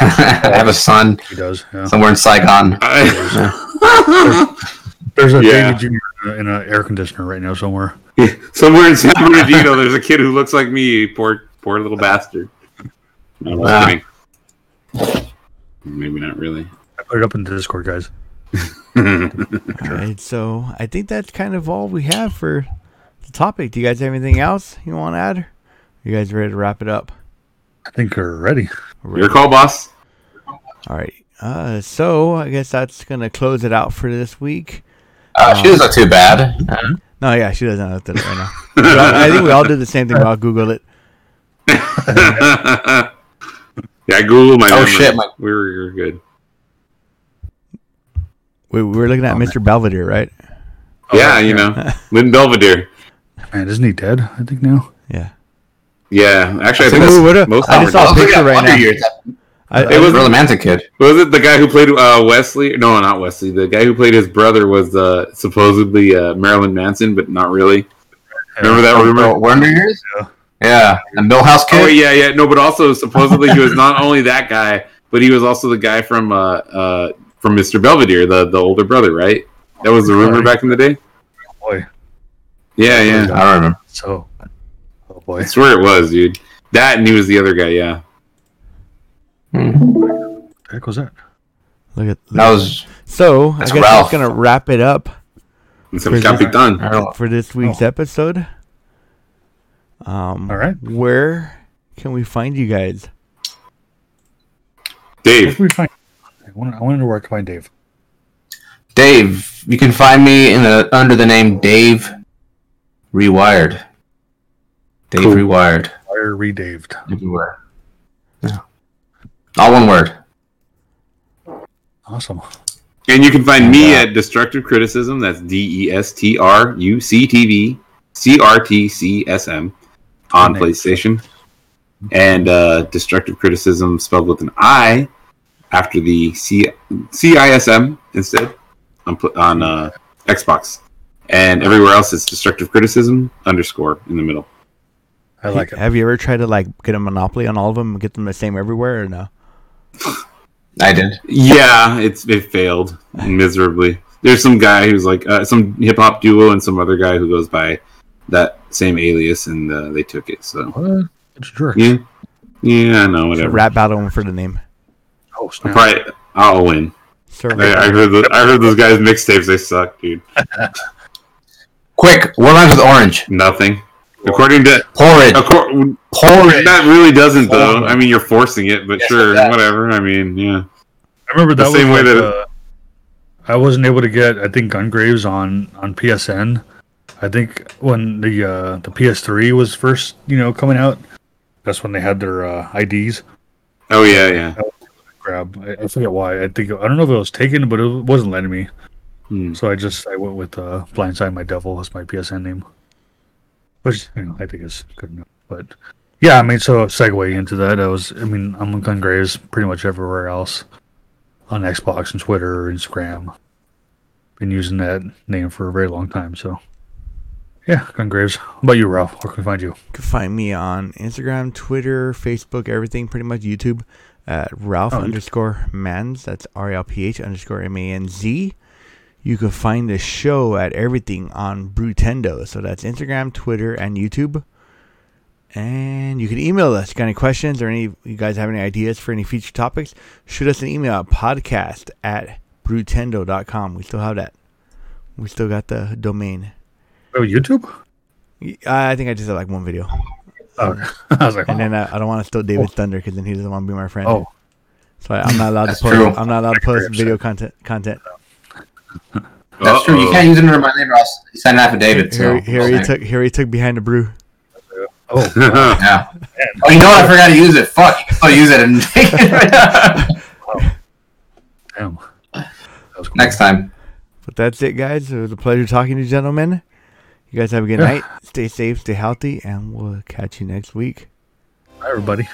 I have a son. He does. Yeah. Somewhere in Saigon. There's a David Jr. in an air conditioner right now somewhere. Yeah. Somewhere in San Bernardino, there's a kid who looks like me. Poor little bastard. No, maybe not really. I put it up in the Discord, guys. All right, so I think that's kind of all we have for the topic. Do you guys have anything else you want to add? Are you guys ready to wrap it up? I think we're ready. Your call, boss. All right. So I guess that's going to close it out for this week. She doesn't look too bad. No, yeah, she doesn't look that right now. But I think we all did the same thing. I'll Google it. Yeah, I Googled my memory. Oh, shit. We were good. We were looking at Mr. Belvedere, right? Yeah, Lynn Belvedere. Man, isn't he dead, I think, now? Yeah. Yeah, actually, I just saw a picture right now. It was a romantic kid. Was it the guy who played Wesley? No, not Wesley. The guy who played his brother was supposedly Marilyn Manson, but not really. Remember that rumor? Wonder Years? Yeah, the Millhouse kid. Oh, yeah. No, but also supposedly he was not only that guy, but he was also the guy from Mr. Belvedere, the older brother, right? That was the rumor back in the day. Oh, boy. Yeah. I don't remember. So. I swear it was, dude. That and he was the other guy, yeah. What the heck was that? So I guess that's gonna wrap it up for this week's episode. All right. Where can we find you guys? Dave. I wonder where to find Dave. Dave, you can find me under the name Dave Rewired. Dave cool. Rewired. Wire redaved. Everywhere. Yeah. All one word. Awesome. And you can find me at Destructive Criticism. That's DESTRUCTV CRTCSM on PlayStation. And Destructive Criticism spelled with an I after the CISM instead on Xbox. And everywhere else it's Destructive Criticism _ in the middle. I like it. Have you ever tried to get a monopoly on all of them and get them the same everywhere or no? I did. Yeah, it failed miserably. There's some guy who's some hip hop duo and some other guy who goes by that same alias and they took it. So what? It's a jerk. Yeah, I know. Whatever. Rap battle for the name. Oh, snap. I'll win. I heard those guys' mixtapes. They suck, dude. Quick, what rhymes with orange? Nothing. According to horrid, that really doesn't though. I mean, you're forcing it, but yes, sure, whatever. I mean, yeah. I remember that the same way that I wasn't able to get. I think Gungraves on PSN. I think when the PS3 was first, coming out, that's when they had their IDs. Oh yeah. I forget why. I don't know if it was taken, but it wasn't letting me. So I went with Blindside My Devil. That's my PSN name. Which I think is good enough, but yeah, I mean, so segue into that, I'm on Gungraves pretty much everywhere else on Xbox and Twitter and Instagram. Been using that name for a very long time, so yeah, Gungraves. How about you, Ralph? Where can we find you? You can find me on Instagram, Twitter, Facebook, everything, pretty much YouTube at Ralph _Manz. That's RALPH _MANZ. You can find the show at everything on Brewtendo. So that's Instagram, Twitter, and YouTube. And you can email us. You got any questions or any? You guys have any ideas for any future topics? Shoot us an email at podcast@brewtendo.com. We still have that. We still got the domain. Oh, YouTube? I think I just had like one video. Oh, I was like, then I don't want to steal David's thunder because then he doesn't want to be my friend. Oh, so I'm not allowed to post. True. I'm not allowed to post video content. That's true. You can't use it under my name. Or I'll sign an affidavit. Harry took behind the brew. Oh, yeah. Oh, you know what? I forgot to use it. Fuck. I'll use it and take it right now. Wow. Damn. That was cool. Next time. But that's it, guys. It was a pleasure talking to you, gentlemen. You guys have a good night. Stay safe, stay healthy, and we'll catch you next week. Bye, everybody.